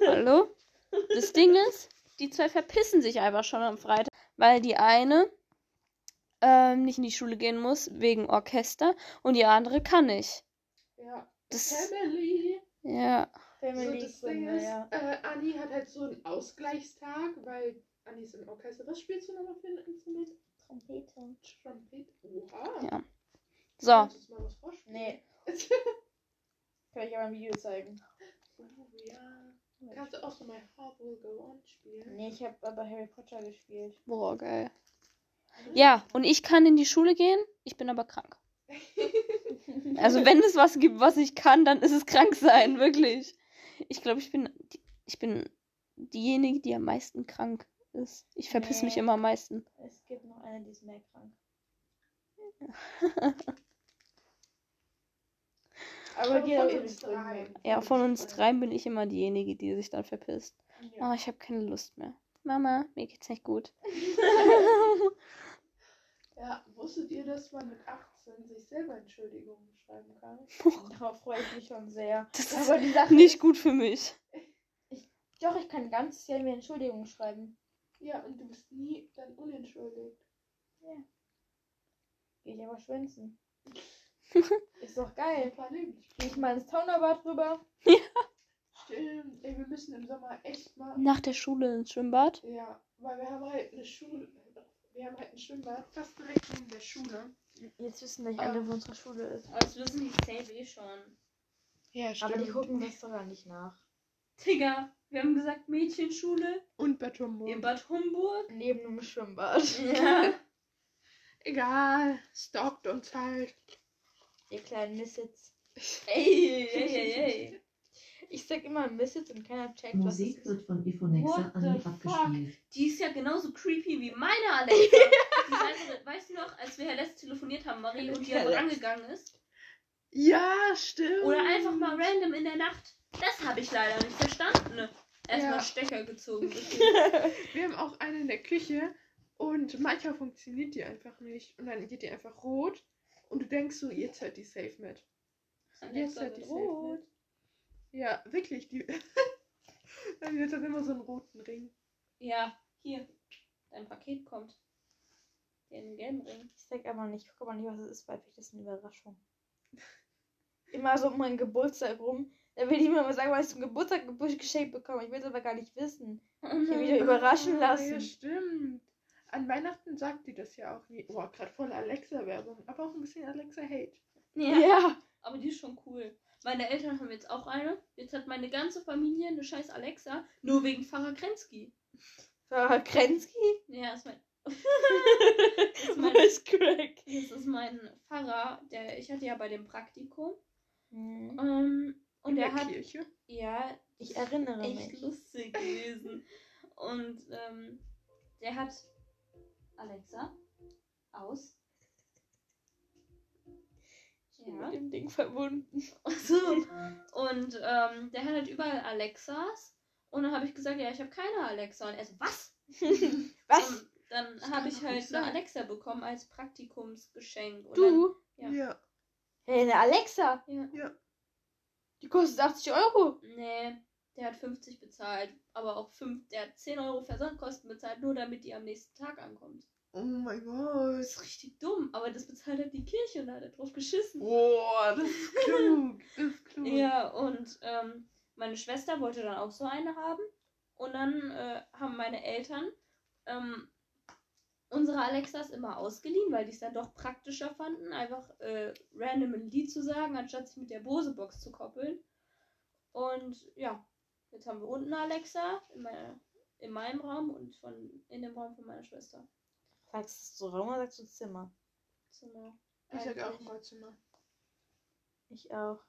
Hallo. Das Ding ist, die zwei verpissen sich einfach schon am Freitag, weil die eine ähm, nicht in die Schule gehen muss wegen Orchester und die andere kann nicht. Ja. Das, Family. Ja. Family. So, das Ding ist, ja. äh, Anni hat halt so einen Ausgleichstag, weil Anni ist im Orchester. Was spielst du noch für ein Instrument? Trompete. Trompete? Oha. Ja. So. Kannst du mal was vorspielen? Nee. Kann ich aber ein Video zeigen. Oh, ja. Kannst du auch so My Heart Will Go On spielen? Nee, ich habe aber Harry Potter gespielt. Boah, geil. Mhm. Ja, und ich kann in die Schule gehen, ich bin aber krank. Also wenn es was gibt, was ich kann, dann ist es krank sein, wirklich. Ich glaube, ich bin ich bin diejenige, die am meisten krank ist. Ich verpiss nee, mich immer am meisten. Es gibt noch eine, die ist mehr krank. Aber die von uns dreien. Ja, von uns dreien bin ich immer diejenige, die sich dann verpisst. Ja. Oh, ich habe keine Lust mehr. Mama, mir geht's nicht gut. Ja, wusstet ihr, dass man mit achtzehn sich selber Entschuldigungen schreiben kann? Boah. Darauf freue ich mich schon sehr. Das ist aber die Sache nicht ist, gut für mich. Ich, doch, ich kann ein ganzes Jahr mir Entschuldigungen schreiben. Ja, und du bist nie dann unentschuldigt. Ja. Geh ich aber schwänzen. Ist doch geil. Geh ich mal ins Taunerbad rüber. Ja. Stimmt. Ey, wir müssen im Sommer echt mal... Nach der Schule ins Schwimmbad? Ja, weil wir haben halt eine Schule... Wir haben halt ein Schwimmbad, fast direkt neben der Schule. Jetzt wissen nicht alle, wo unsere Schule ist. Aber das wissen die safe eh schon. Ja, stimmt. Aber die gucken das doch gar nicht nach. Digga, wir haben gesagt Mädchenschule. Und Bad Homburg. In Bad Homburg. Neben einem Schwimmbad. Ja. Egal, stalkt uns halt. Ihr kleinen Missits. Ey, ey, ey, ey. Ich sag immer Missits und keiner checkt, was das ist. Musik wird von Iphonexa an die abgespielt. Die ist ja genauso creepy wie meine Alexa. Die andere, weißt du noch, als wir ja letztes telefoniert haben, Marie und die ja rangegangen ist? Ja, stimmt. Oder einfach mal random in der Nacht. Das habe ich leider nicht verstanden. Erstmal ja. Stecker gezogen. Wir haben auch eine in der Küche und manchmal funktioniert die einfach nicht. Und dann geht die einfach rot und du denkst so, jetzt hört die safe mit. Und jetzt hört die rot. Safe mit. Ja, wirklich. Die wird dann immer so einen roten Ring. Ja, hier. Dein Paket kommt. Hier einen gelben Ring. Ich sag aber nicht, ich guck aber nicht, was es ist, weil ich das ist eine Überraschung. Immer so um meinen Geburtstag rum. Da will ich mir mal sagen, weil ich zum Geburtstag ein Geschenk bekomme. Ich will es aber gar nicht wissen. Ich will mich überraschen lassen. Ja, stimmt. An Weihnachten sagt die das ja auch nie. Oh, gerade voll Alexa-Werbung. Aber auch ein bisschen Alexa-Hate. Ja, ja. Aber die ist schon cool. Meine Eltern haben jetzt auch eine. Jetzt hat meine ganze Familie eine scheiß Alexa. Nur wegen Pfarrer Krenzki. Pfarrer Krenzki? Ja, ist mein... ist mein Voice Crack. Das ist mein Pfarrer. Der, ich hatte ja bei dem Praktikum. Mhm. Um, und In der, der hat, Kirche? Ja. Ich erinnere mich. Echt lustig gewesen. Und ähm, der hat Alexa aus. Ja. Mit dem Ding verbunden. So. Und ähm, der hat halt überall Alexas. Und dann habe ich gesagt, ja, ich habe keine Alexa. Und er so, was? Was? Und dann habe ich halt eine Alexa bekommen als Praktikumsgeschenk. Und du? Dann, ja. ja. Hey, eine Alexa? Ja. ja. Die kostet achtzig Euro. Nee, der hat fünfzig bezahlt. Aber auch fünf, der hat zehn Euro Versandkosten bezahlt, nur damit die am nächsten Tag ankommt. Oh mein Gott. Das ist richtig dumm, aber das bezahlt halt die Kirche und da hat er drauf geschissen. Boah, das ist klug, das ist klug. Ja, und ähm, meine Schwester wollte dann auch so eine haben. Und dann äh, haben meine Eltern ähm, unsere Alexas immer ausgeliehen, weil die es dann doch praktischer fanden, einfach äh, random ein Lied zu sagen, anstatt sich mit der Bose-Box zu koppeln. Und ja, jetzt haben wir unten eine Alexa in, meine, in meinem Raum und von in dem Raum von meiner Schwester. Sagst du Raum oder sagst du Zimmer? Zimmer. Ich sag auch mal Zimmer. Ich auch.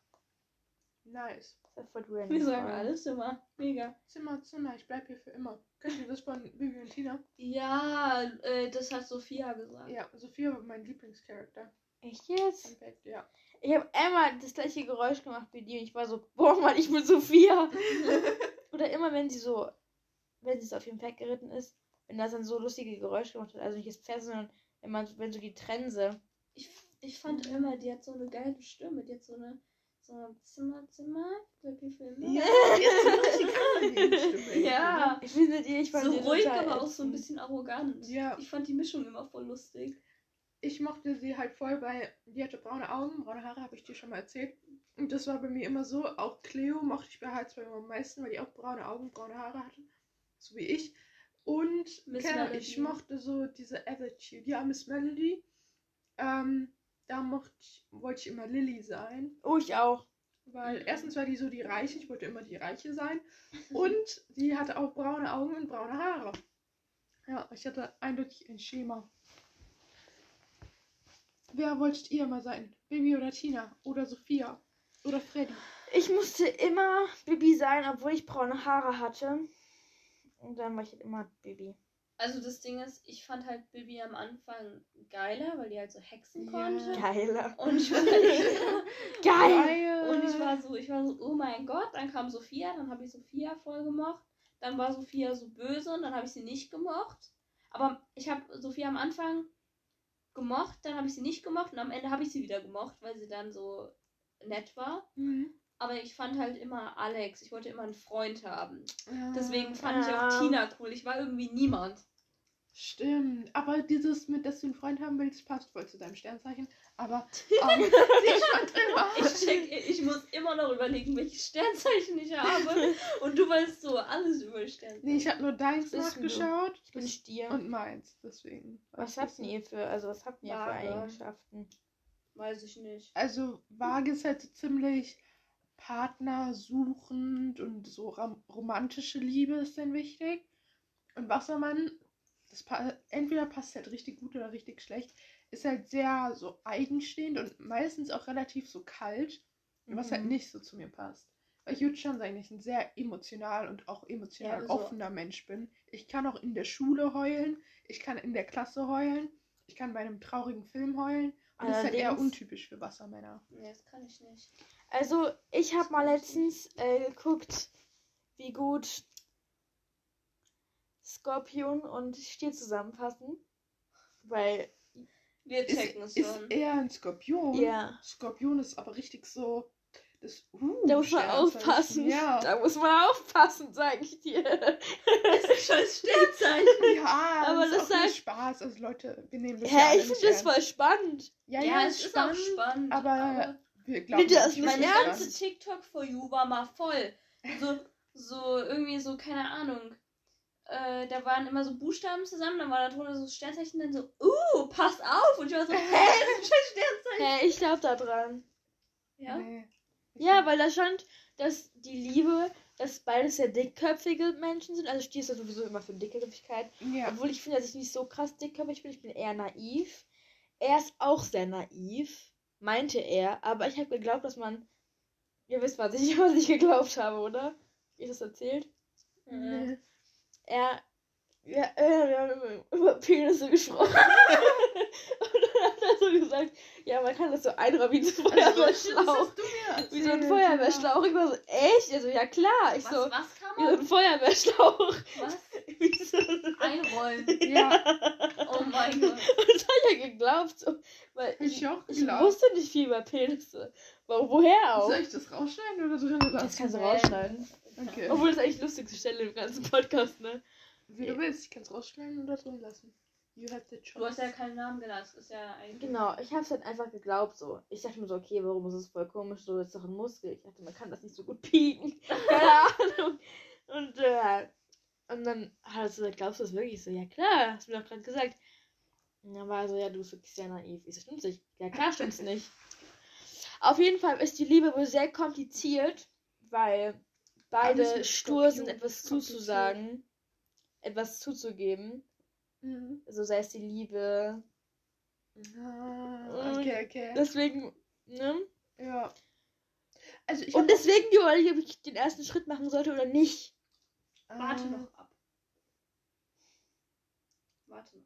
Nice. Das war random. Wir sagen alles Zimmer. Mega. Zimmer, Zimmer, ich bleib hier für immer. Kennt ihr das von Bibi und Tina? Ja, äh, das hat Sophia gesagt. Ja, Sophia war mein Lieblingscharakter. Echt jetzt? Perfekt, ja. Ich habe einmal das gleiche Geräusch gemacht wie die und ich war so, boah Mann, ich bin Sophia. Oder immer, wenn sie so, wenn sie so auf ihrem Pferd geritten ist, wenn das dann so lustige Geräusche gemacht hat. Also nicht das Pferd, sondern wenn, man, wenn so die Trense. Ich, ich fand immer, die hat so eine geile Stimme. Die hat so eine, so eine Zimmer, Zimmer. Ja, die hat so eine Stimme. Ja, ich finde die, ich fand so die ruhig, aber ätzend. Auch so ein bisschen arrogant. Ja. Ich fand die Mischung immer voll lustig. Ich mochte sie halt voll, weil die hatte braune Augen, braune Haare, habe ich dir schon mal erzählt. Und das war bei mir immer so, auch Cleo mochte ich bei H zwei am meisten, weil die auch braune Augen, braune Haare hatte, so wie ich. Und Ken, ich mochte so diese Attitude. Ja, Miss Melody. Ähm, da mochte ich, wollte ich immer Lily sein. Oh, ich auch. Weil erstens war die so die Reiche, ich wollte immer die Reiche sein. Und die hatte auch braune Augen und braune Haare. Ja, ich hatte eindeutig ein Schema. Wer wolltet ihr mal sein? Bibi oder Tina? Oder Sophia? Oder Freddy? Ich musste immer Bibi sein, obwohl ich braune Haare hatte. Und dann war ich halt immer Bibi. Also das Ding ist, ich fand halt Bibi am Anfang geiler, weil die halt so hexen konnte. Ja. Geiler. Und ich war halt geil. Und ich war so, ich war so, oh mein Gott. Dann kam Sophia, dann habe ich Sophia voll gemocht. Dann war Sophia so böse und dann habe ich sie nicht gemocht. Aber ich habe Sophia am Anfang gemocht, dann habe ich sie nicht gemocht und am Ende habe ich sie wieder gemocht, weil sie dann so nett war. Mhm. Aber ich fand halt immer Alex. Ich wollte immer einen Freund haben. Ja, deswegen fand ja. ich auch Tina cool. Ich war irgendwie niemand. Stimmt. Aber dieses mit, dass du einen Freund haben willst, passt voll zu deinem Sternzeichen. Aber um, ich fand immer... Ich, check, ich muss immer noch überlegen, welches Sternzeichen ich habe. Und du weißt so alles über Sternzeichen. Nee, ich habe nur deins nachgeschaut. Ich bin Stier. Und meins. Deswegen. Was habt ihr für, also was habt ihr für Eigenschaften? Weiß ich nicht. Also Waage ist halt so ziemlich... Partner suchend und so rom- romantische Liebe ist dann wichtig. Und Wassermann, das pa- entweder passt halt richtig gut oder richtig schlecht, ist halt sehr so eigenstehend und meistens auch relativ so kalt, was mhm. halt nicht so zu mir passt. Weil ich würde schon sagen, dass ich ein sehr emotional und auch emotional ja, also offener Mensch bin. Ich kann auch in der Schule heulen, ich kann in der Klasse heulen, ich kann bei einem traurigen Film heulen. Und das ist halt eher untypisch für Wassermänner. Nee, das kann ich nicht. Also, ich habe mal letztens äh, geguckt, wie gut Skorpion und Stier zusammenpassen. Weil wir checken es schon. Ist eher ein Skorpion. Ja. Skorpion ist aber richtig so... Das, uh, da muss man aufpassen. Ja. Da muss man aufpassen, sage ich dir. Das ist schon ein Sternzeichen. Ja, aber das ist auch sagt... Spaß. Also Leute, wir nehmen das ja, ja ich finde das voll spannend. Ja, ja, ja es ist, ist spannend, auch spannend. Aber, aber wir glauben bitte, nicht, meine ganze TikTok for you war mal voll. So, so irgendwie so, keine Ahnung. Äh, da waren immer so Buchstaben zusammen, dann war da drunter so Sternzeichen, dann so, uh, pass auf. Und ich war so, hä, das ist schon Sternzeichen. Hey, ich glaube da dran. Ja? Nee. Ja, weil da stand, dass die Liebe, dass beides sehr dickköpfige Menschen sind. Also Stier ist ja sowieso immer für Dickköpfigkeit. Ja. Obwohl ich finde, dass ich nicht so krass dickköpfig bin. Ich bin eher naiv. Er ist auch sehr naiv, meinte er. Aber ich habe geglaubt, dass man... Ihr wisst, was ich, was ich geglaubt habe, oder? Hab ich das erzählt? Mhm. Er... Ja, wir haben über Penisse gesprochen. So gesagt, ja, man kann das so einräumen wie so ein Feuerwehrschlauch. Wie so ein Feuerwehrschlauch. Ich war so, echt? Also, ja klar. Ich was, so, was kann man? Wie so ein Feuerwehrschlauch. Was? Wie so einrollen. Ja. Oh mein Gott. Und das habe ich ja geglaubt. So, weil ich, ich, auch ich wusste nicht viel über Penisse. Aber woher auch? Soll ich das rausschneiden oder so? Das, das kannst du rausschneiden. Okay. Obwohl das eigentlich die lustigste Stelle im ganzen Podcast, ne? Wie du willst. Ich kann es rausschneiden oder drin lassen. Du hast ja keinen Namen genannt, ist ja eigentlich... Genau, ich hab's halt einfach geglaubt, so. Ich dachte mir so, okay, warum ist es voll komisch, so, das ist doch ein Muskel. Ich dachte, man kann das nicht so gut pieken. Keine Ahnung. Und, äh, und dann hast du gesagt, glaubst du das wirklich? Ich so, ja klar, hast du mir doch gerade gesagt. Und dann war er so, ja, du bist wirklich sehr naiv. Ich so, stimmt's nicht? Ja klar, stimmt's nicht. Auf jeden Fall ist die Liebe wohl sehr kompliziert, weil beide stur sind, etwas zuzusagen, etwas zuzugeben. Mhm. So sei es die Liebe, Ah, okay, okay. Deswegen, ne? Ja. Also ich und deswegen überlege ich, ob ich den ersten Schritt machen sollte oder nicht. Warte ähm. noch ab. Warte noch.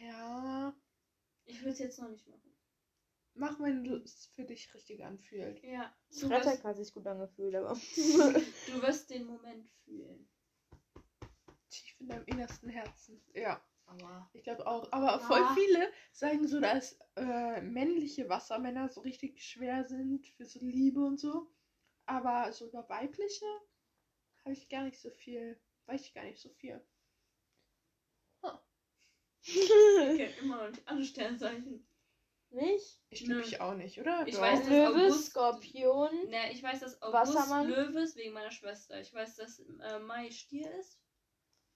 Ja. Ich würde es jetzt noch nicht machen. Mach, wenn du es für dich richtig anfühlt. Ja. Freitag hat sich gut angefühlt, aber... Du wirst den Moment fühlen. Tief in deinem innersten Herzen. Ja. Aber ich glaube auch. Aber ah. voll viele sagen so, dass äh, männliche Wassermänner so richtig schwer sind für so Liebe und so. Aber so über weibliche habe ich gar nicht so viel. Weiß ich gar nicht so viel. Huh. Okay, immer noch nicht alle Sternzeichen. Nicht? Ich glaube, ich auch nicht, oder? Ich weiß, dass Löwe, August, Skorpion. Ne, ich weiß, dass August Wassermann. Löwe ist wegen meiner Schwester. Ich weiß, dass äh, Mai Stier ist.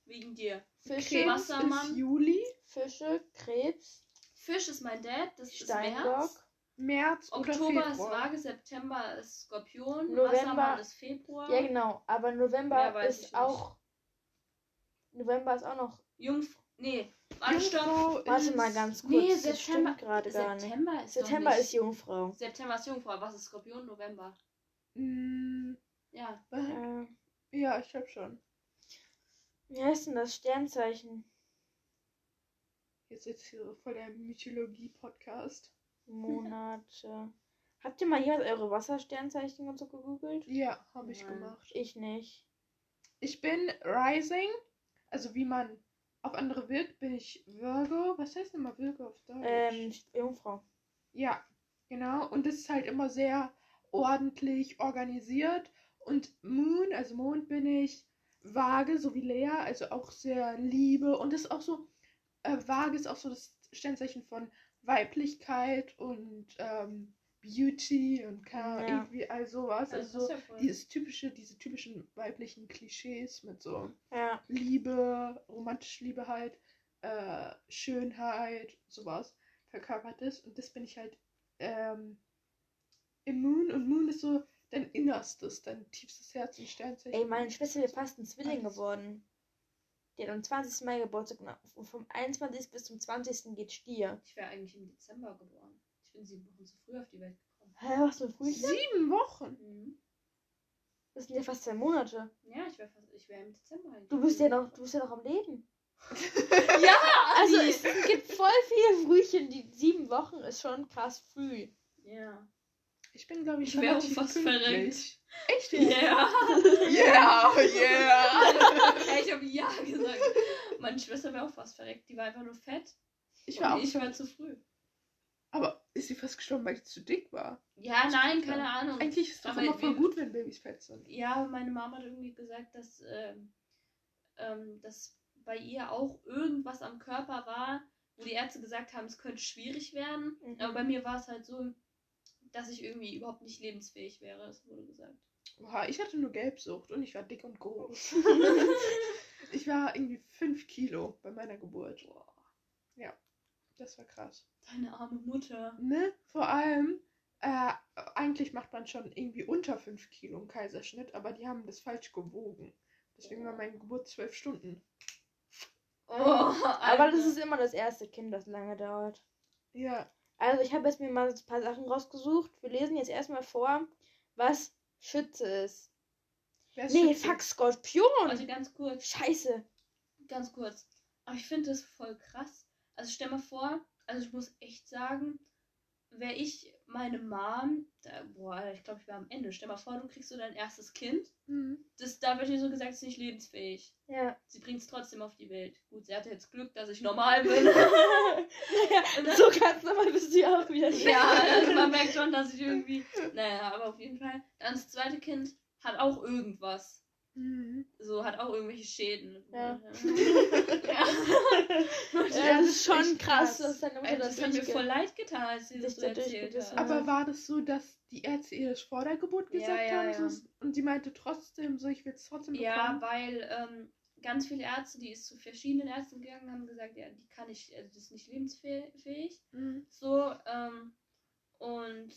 Wegen dir. Fische, Wassermann. Ist Juli. Fische, Krebs. Fisch ist mein Dad. Das Steinbock. Ist März. März oder Oktober Februar. Ist Waage, September ist Skorpion. November, Wassermann ist Februar. Ja, genau. Aber November ist auch. Nicht. November ist auch noch. Jungfrau. Nee. Stopp. Warte mal ganz kurz. Nee, September gerade gar nicht. September ist, September ist Jungfrau. September ist Jungfrau. Was ist Skorpion? November. Mm. Ja. Äh. Ja, ich hab schon. Wie heißt denn das Sternzeichen? Jetzt ist hier voll der Mythologie-Podcast. Monate. Habt ihr mal jemals eure Wassersternzeichen und so gegoogelt? Ja, habe ich Nein. gemacht. Ich nicht. Ich bin Rising, also wie man auf andere wirkt, bin ich Virgo. Was heißt denn mal Virgo auf Deutsch? Ähm, Jungfrau. Ja, genau. Und das ist halt immer sehr ordentlich organisiert. Und Moon, also Mond bin ich, Waage, so wie Lea, also auch sehr Liebe. Und das ist auch so, äh, Waage ist auch so das Sternzeichen von Weiblichkeit und ähm, Beauty und ja. irgendwie all sowas. Also, also ja dieses typische, diese typischen weiblichen Klischees mit so ja. Liebe, romantische Liebe halt, äh, Schönheit, sowas verkörpert ist. Und das bin ich halt ähm, im Moon. Und Moon ist so dein Innerstes, dein tiefstes Herz und Sternzeichen. Ey, meine Schwester wäre fast ein Zwilling Alles. geworden. Die hat am zwanzigsten Mai Geburtstag und vom einundzwanzigsten bis zum zwanzigsten geht Stier. Ich wäre eigentlich im Dezember geboren. Ich bin sieben Wochen zu früh auf die Welt gekommen. Hä, was so früh? Sieben Wochen? Mhm. Das sind ja fast zwei Monate. Ja, ich wäre wär im Dezember eigentlich. Du bist ja noch, du bist ja noch am Leben. Ja! Also es gibt voll viele Frühchen, die sieben Wochen ist schon krass früh. Ja. Ich bin, glaube ich, ich wäre fast verrenkt. Echt? Ja. Ja, ja. Ich habe ja gesagt. Meine Schwester wäre auch fast verreckt. Die war einfach nur fett. Ich war und auch ich war zu früh. Aber ist sie fast gestorben, weil ich zu dick war? Ja, ich nein, keine war. Ahnung. Eigentlich ist es doch immer voll gut, wenn Babys fett sind. Ja, meine Mama hat irgendwie gesagt, dass, ähm, ähm, dass bei ihr auch irgendwas am Körper war, wo die Ärzte gesagt haben, es könnte schwierig werden. Mhm. Aber bei mir war es halt so, dass ich irgendwie überhaupt nicht lebensfähig wäre, das wurde gesagt. Oha, ich hatte nur Gelbsucht und ich war dick und groß. Ich war irgendwie fünf Kilo bei meiner Geburt. Wow. Ja, das war krass. Deine arme Mutter. Ne? Vor allem, äh, eigentlich macht man schon irgendwie unter fünf Kilo im Kaiserschnitt, aber die haben das falsch gewogen. Deswegen war meine Geburt zwölf Stunden. Oh, aber das ist immer das erste Kind, das lange dauert. Ja. Also ich habe jetzt mir mal ein paar Sachen rausgesucht. Wir lesen jetzt erstmal vor, was Schütze ist. Wer ist nee, Schütze? Fuck, Skorpion! Also ganz kurz. Scheiße. Ganz kurz. Aber ich finde das voll krass. Also stell mal vor, also ich muss echt sagen, wäre ich meine Mom, da, boah, ich glaube, ich wäre am Ende. Stell mal vor, du kriegst so dein erstes Kind. Mhm. Das, da wird dir so gesagt, ist nicht lebensfähig. Ja. Sie bringt es trotzdem auf die Welt. Gut, sie hatte jetzt Glück, dass ich normal bin. Naja, so ganz normal bist du ja auch wieder nicht. Ja, also man merkt schon, dass ich irgendwie... Naja, aber auf jeden Fall. Dann das zweite Kind hat auch irgendwas. Mhm. So, hat auch irgendwelche Schäden. Ja. Ja. Ja, das ist schon krass, krass, dass deine Mutter das, das hat mir voll leid getan, als sie das so erzählt hat. Aber war das so, dass die Ärzte ihr das vor der Geburt gesagt ja, ja, haben? Ja. Und sie meinte trotzdem so, ich will es trotzdem bekommen? Ja, weil ähm, ganz viele Ärzte, die ist zu verschiedenen Ärzten gegangen, haben gesagt, ja, die kann ich, also das ist nicht lebensfähig. Mhm. So, ähm, und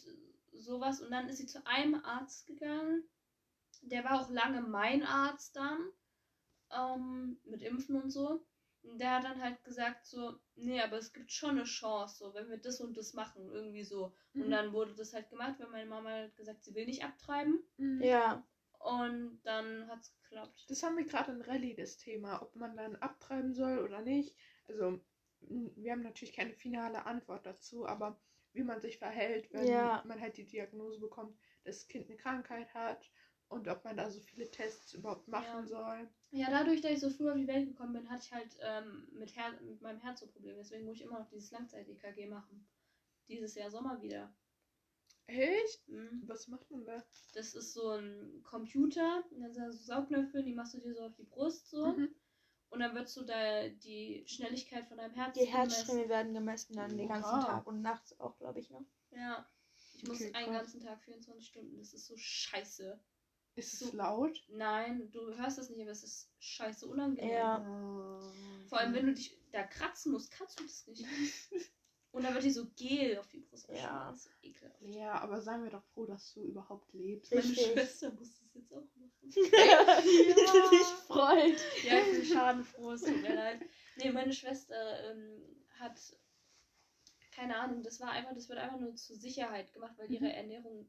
sowas. Und dann ist sie zu einem Arzt gegangen. Der war auch lange mein Arzt dann, ähm, mit Impfen und so. Und der hat dann halt gesagt so, nee, aber es gibt schon eine Chance, so, wenn wir das und das machen, irgendwie so. Mhm. Und dann wurde das halt gemacht, weil meine Mama hat gesagt, sie will nicht abtreiben. Mhm. Ja. Und dann hat es geklappt. Das haben wir gerade in Rallye, das Thema, ob man dann abtreiben soll oder nicht. Also, wir haben natürlich keine finale Antwort dazu, aber wie man sich verhält, wenn ja. man halt die Diagnose bekommt, dass das Kind eine Krankheit hat und ob man da so viele Tests überhaupt machen ja. soll. Ja, dadurch, dass ich so früh auf die Welt gekommen bin, hatte ich halt ähm, mit, Her- mit meinem Herz so Probleme. Deswegen muss ich immer noch dieses Langzeit-E K G machen. Dieses Jahr Sommer wieder. Echt? Mhm. Was macht man da? Das ist so ein Computer, da sind so Saugnäpfe, die machst du dir so auf die Brust so. Mhm. Und dann wird so da die Schnelligkeit von deinem Herz gemessen. Die Herzströme werden gemessen dann den ganzen Tag und nachts auch, glaube ich, ne? Ja. Ich muss okay, einen ganzen Tag, vierundzwanzig Stunden, das ist so scheiße. Ist so, es laut? Nein, du hörst das nicht, aber es ist scheiße unangenehm. Ja. Vor allem, wenn du dich da kratzen musst, kannst du das nicht. Und dann wird dir so Gel auf die Brust geschmissen. Ja. Das ist so ekelhaft. Ja, aber seien wir doch froh, dass du überhaupt lebst. Richtig. Meine Schwester muss das jetzt auch machen. Ja. Dich freut. Ja, ich bin schadenfroh, es tut mir leid. Nee, meine Schwester ähm, hat, keine Ahnung, das war einfach, das wird einfach nur zur Sicherheit gemacht, weil ihre mhm. Ernährung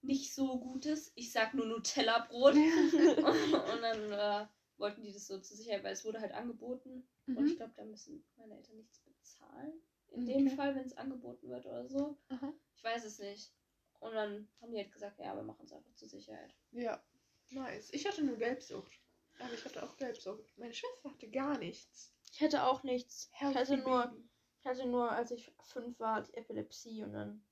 nicht so gutes. Ich sag nur Nutella-Brot. und, und dann äh, wollten die das so zur Sicherheit, weil es wurde halt angeboten. Mhm. Und ich glaube, da müssen meine Eltern nichts bezahlen. In okay. dem Fall, wenn es angeboten wird oder so. Aha. Ich weiß es nicht. Und dann haben die halt gesagt, ja, wir machen es einfach zur Sicherheit. Ja, nice. Ich hatte nur Gelbsucht. Aber ich hatte auch Gelbsucht. Meine Schwester hatte gar nichts. Ich hatte auch nichts. Healthy ich hatte nur, Baby. Ich hatte nur, als ich fünf war, die Epilepsie und dann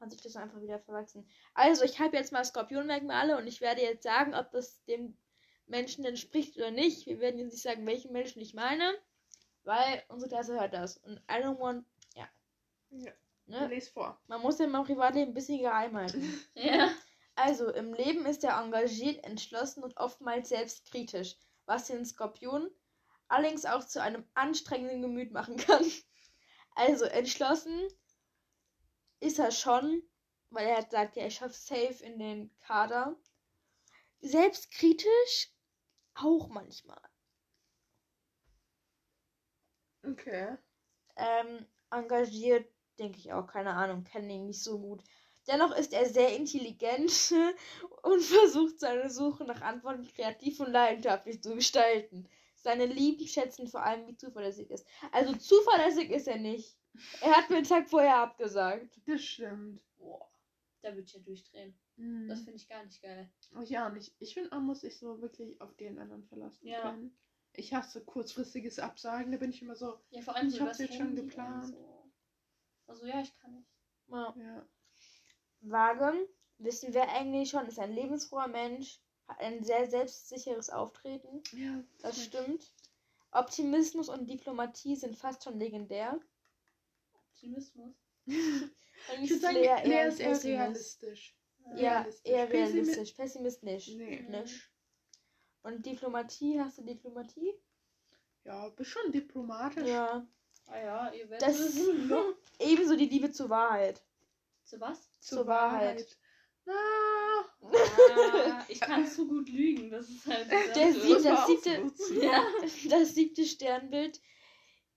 hat sich das einfach wieder verwachsen. Also, ich habe jetzt mal Skorpionmerkmale und ich werde jetzt sagen, ob das dem Menschen entspricht oder nicht. Wir werden jetzt nicht sagen, welchen Menschen ich meine, weil unsere Klasse hört das. Und I don't want... Ja. Ja. Ne? Lies vor. Man muss ja mal Privatleben ein bisschen geheim halten. Ja. Also, im Leben ist er engagiert, entschlossen und oftmals selbstkritisch, was den Skorpion allerdings auch zu einem anstrengenden Gemüt machen kann. Also, entschlossen ist er schon, weil er hat gesagt, ja, ich schaffe safe in den Kader. Selbstkritisch auch manchmal. Okay. Ähm, engagiert, denke ich auch, keine Ahnung, kenne ihn nicht so gut. Dennoch ist er sehr intelligent und versucht seine Suche nach Antworten kreativ und leidenschaftlich zu gestalten. Seine Lieben schätzen vor allem, wie zuverlässig ist. Also zuverlässig ist er nicht. Er hat mir einen Tag vorher abgesagt. Das stimmt. Boah, da würde ich ja durchdrehen. Mm. Das finde ich gar nicht geil. Oh ja, nicht. Ich finde, man muss sich so wirklich auf den anderen verlassen ja. können. Ich hasse kurzfristiges Absagen, da bin ich immer so. Ja, vor allem so, ich habe es jetzt schon geplant. So. Also ja, ich kann nicht. Ja. Ja. Waage, wissen wir eigentlich schon, ist ein lebensfroher Mensch, hat ein sehr selbstsicheres Auftreten. Ja. Das, das stimmt. Optimismus und Diplomatie sind fast schon legendär. Optimismus. Ich würde sagen, Lea, Lea ist eher realistisch. Ja, realistisch. eher realistisch. Pessimist nicht. Nee. Nicht. Und Diplomatie, hast du Diplomatie? Ja, bist schon diplomatisch. Ja. Ah ja, ihr werdet das ist ebenso die Liebe zur Wahrheit. Zu was? Zur, zur Wahrheit. Wahrheit. Ah. Ah, ich kann zu so gut lügen, das ist halt... Das, der sieb, das, das, siebte, ja. das siebte Sternbild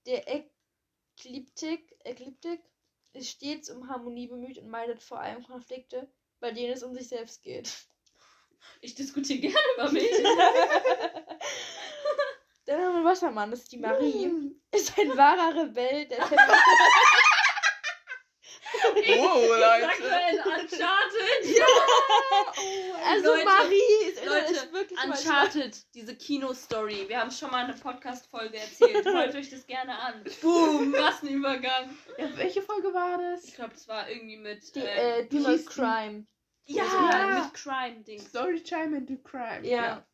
der Eck Ekliptik, Ekliptik ist stets um Harmonie bemüht und meidet vor allem Konflikte, bei denen es um sich selbst geht. Ich diskutiere gerne über mich. Dann haben wir einen Wassermann, das ist die Marie. Mm. Ist ein wahrer Rebell, der oh, Leute. Uncharted. Ja. Oh, also Leute, Marie ist, Leute, ist wirklich Uncharted, diese Kino-Story. Wir haben schon mal eine Podcast-Folge erzählt. Hört euch das gerne an. Boom, was ein Übergang. Ja, welche Folge war das? Ich glaube, das war irgendwie mit... Die, äh, do not crime. Ja, ja, mit Crime-Dings. Storytime and do crime. Ja. ja.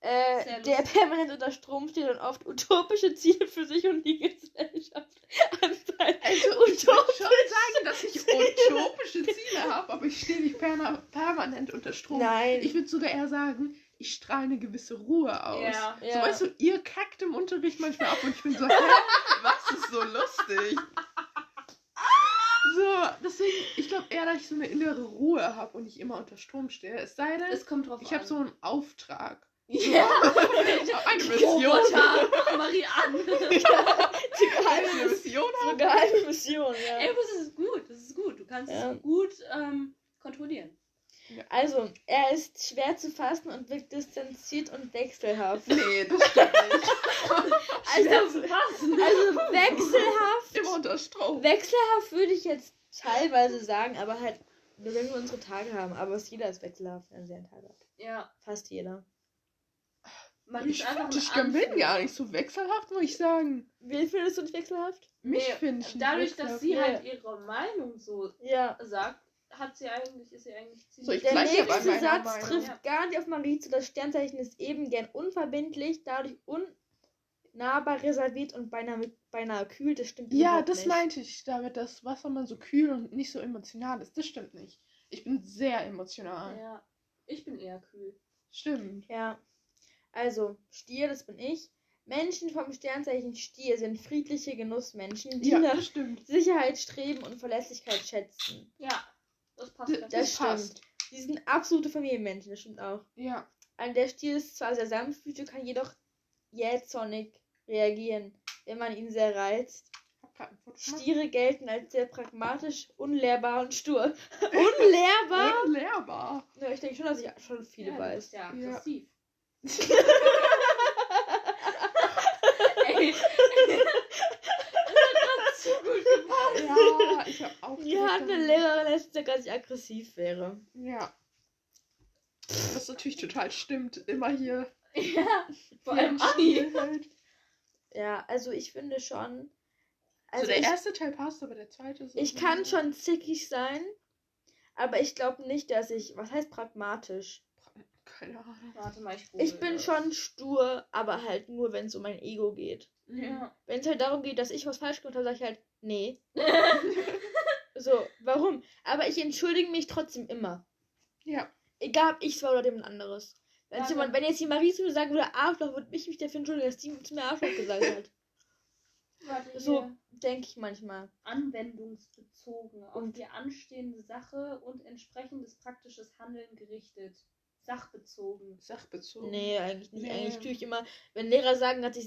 Äh, der permanent unter Strom steht und oft utopische Ziele für sich und die Gesellschaft anzeigt. Also utopisch. Ich würde schon sagen, dass ich utopische Ziele habe, aber ich stehe nicht perna- permanent unter Strom. Nein. Ich würde sogar eher sagen, ich strahle eine gewisse Ruhe aus. Ja. So ja. Weißt du, ihr kackt im Unterricht manchmal ab und ich bin so, hä, was ist so lustig? So, deswegen, ich glaube eher, dass ich so eine innere Ruhe habe und nicht immer unter Strom stehe. Es sei denn, es kommt drauf ich habe so einen Auftrag. Ja, ich hab eine Mission. Roboter, Marianne. Ja, die geheime Mission. Die geheime Mission, ja. Ey, das ist gut, das ist gut. Du kannst ja. es gut ähm, kontrollieren. Also, er ist schwer zu fassen und wirkt distanziert und wechselhaft. Nee, das stimmt nicht. Also, fassen. Also wechselhaft. Immer unter Strom. Wechselhaft würde ich jetzt teilweise sagen, aber halt, wenn wir unsere Tage haben. Aber jeder ist wechselhaft, wenn er seinen Tag hat. Ja. Fast jeder. Man ich finde, ich bin gar nicht so wechselhaft, muss ich sagen. Wen findest du nicht wechselhaft? Mich nee, finde ich dadurch, dass sie ja. halt ihre Meinung so ja. sagt, hat sie eigentlich, ist sie eigentlich ziemlich... So, der nächste Satz Meinung. trifft ja. gar nicht auf Marie zu. Das Sternzeichen ist eben gern unverbindlich, dadurch unnahbar, reserviert und beinahe, beinahe kühl. Das stimmt ja, das nicht. Meinte ich damit, dass Wasser man so kühl und nicht so emotional ist. Das stimmt nicht. Ich bin sehr emotional. Ja, ich bin eher kühl. Stimmt. Ja. Also, Stier, das bin ich. Menschen vom Sternzeichen Stier sind friedliche Genussmenschen, die ja, nach stimmt. Sicherheit streben und Verlässlichkeit schätzen. Ja, das passt. D- das das stimmt. Passt. Sie sind absolute Familienmenschen, das stimmt auch. Ja. Also der Stier ist zwar sehr sanftmütig, kann jedoch jähzornig reagieren, wenn man ihn sehr reizt. Stiere gelten als sehr pragmatisch, unlehrbar und stur. Unlehrbar? Unlehrbar. Ja, ich denke schon, dass ich schon viele ja, weiß. Ja, aggressiv. Ja. Ey, das hat gerade so gut gemacht. Ja, ich hab auch. Ja, eine Lehrerin lässt ja gar nicht aggressiv wäre. Ja. Das natürlich total stimmt. Immer hier. Ja, vor allem Anni. Halt. Ja, also ich finde schon. Also, also der ich, erste Teil passt, aber der zweite ist. Ich kann gut. schon zickig sein, aber ich glaube nicht, dass ich. Was heißt pragmatisch? Keine Ahnung. Warte mal, ich, ich bin das. schon stur, aber halt nur, wenn es um mein Ego geht. Ja. Wenn es halt darum geht, dass ich was falsch gemacht habe, sage ich halt, nee. So, warum? Aber ich entschuldige mich trotzdem immer. Ja. Egal, ob ich es war oder jemand anderes. Wenn, also, jemand, wenn jetzt die Marie zu mir sagen würde, Arschloch, würde ich mich dafür entschuldigen, dass die zu mir Arschloch gesagt hat. Warte, so denke ich manchmal. Anwendungsbezogen, auf und die anstehende Sache und entsprechendes praktisches Handeln gerichtet. Sachbezogen. Sachbezogen? Nee, eigentlich nicht. Nee. Eigentlich tue ich immer, wenn Lehrer sagen, dass ich,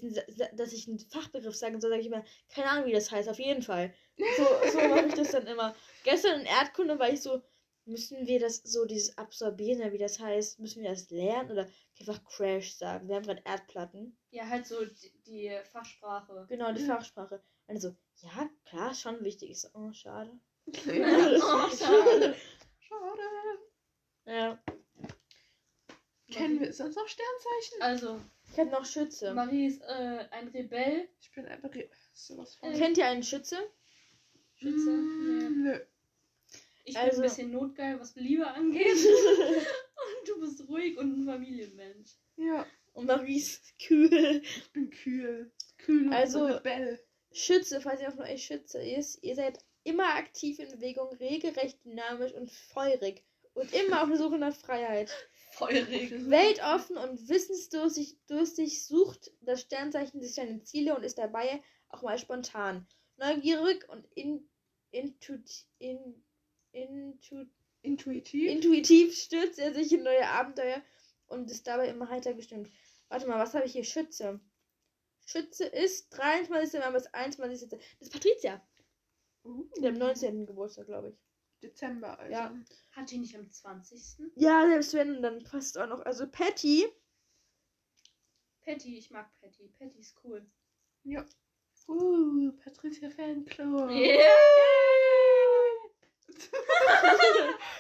dass ich einen Fachbegriff sagen soll, sage ich immer, keine Ahnung, wie das heißt, auf jeden Fall. So, so mache ich das dann immer. Gestern in Erdkunde war ich so, müssen wir das so, dieses Absorbieren, oder wie das heißt, müssen wir das lernen oder einfach Crash sagen? Wir haben gerade Erdplatten. Ja, halt so die, die Fachsprache. Genau, die mhm. Fachsprache. Also, ja, klar, schon wichtig. Ich so, oh, schade. Okay. Oh, schade. Schade. Ja. Kennen wir sonst noch Sternzeichen? Also, ich habe noch Schütze. Marie ist äh, ein Rebell. Ich bin ein Rebell. Äh, Kennt ihr einen Schütze? Schütze? Mm, nee. Nö. Ich also, bin ein bisschen notgeil, was Liebe angeht. Und du bist ruhig und ein Familienmensch. Ja. Und Marie ist kühl. Ich bin kühl. Kühl und also, Rebell. Schütze, falls ihr auch nur ein Schütze ist, ihr seid immer aktiv in Bewegung, regelrecht, dynamisch und feurig. Und immer auf der Suche nach Freiheit. Feurig. Weltoffen und wissensdurstig durstig sucht das Sternzeichen sich seine Ziele und ist dabei auch mal spontan. Neugierig und in, intu, in, intu, intuitiv. intuitiv stürzt er sich in neue Abenteuer und ist dabei immer heiter gestimmt. Warte mal, was habe ich hier? Schütze. Schütze ist dreiundzwanzigsten Mai bis einundzwanzigsten Das ist Patricia. Uh. Der neunzehnten Geburtstag, glaube ich. Dezember, also. Ja. Hat die nicht am zwanzigsten Ja, selbst wenn, dann passt auch noch. Also Patty. Patty, ich mag Patty. Patty ist cool. Ja. Uh, Patricia Fanclub. Yeah.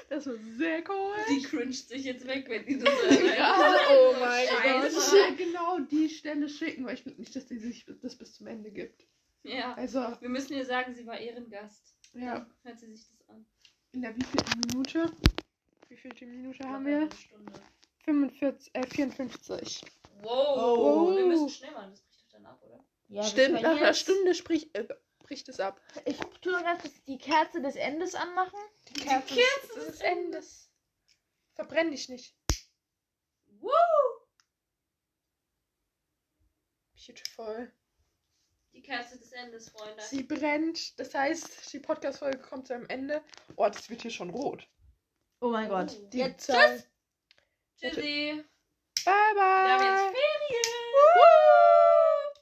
Das war sehr cool. Die cringet sich jetzt weg, wenn die das ja, oh mein Scheiße. Gott. Ja, genau die Stelle schicken, weil ich glaube nicht, dass die sich das bis zum Ende gibt. Ja. Also. Wir müssen ihr sagen, sie war Ehrengast. Ja. Dann hört sie sich das an. In der wievielten Minute? Wie vielte Minute haben wir? Eine Stunde. fünfundvierzig, äh, vierundfünfzig. Wow. Oh. Wir müssen schnell machen, das bricht doch dann ab, oder? Ja, stimmt, nach einer Stunde sprich, äh, bricht es ab. Ich tue noch ganz kurz die Kerze des Endes anmachen. Die Kerze, die Kerze des, des Endes. Verbrenn dich nicht. Woo! Beautiful. Die Kerze des Endes, Freunde. Sie brennt. Das heißt, die Podcast-Folge kommt zu einem Ende. Oh, das wird hier schon rot. Oh mein oh. Gott. Die jetzt Zahl... Tschüss. Tschüssi. Bye, bye. Wir haben jetzt Ferien.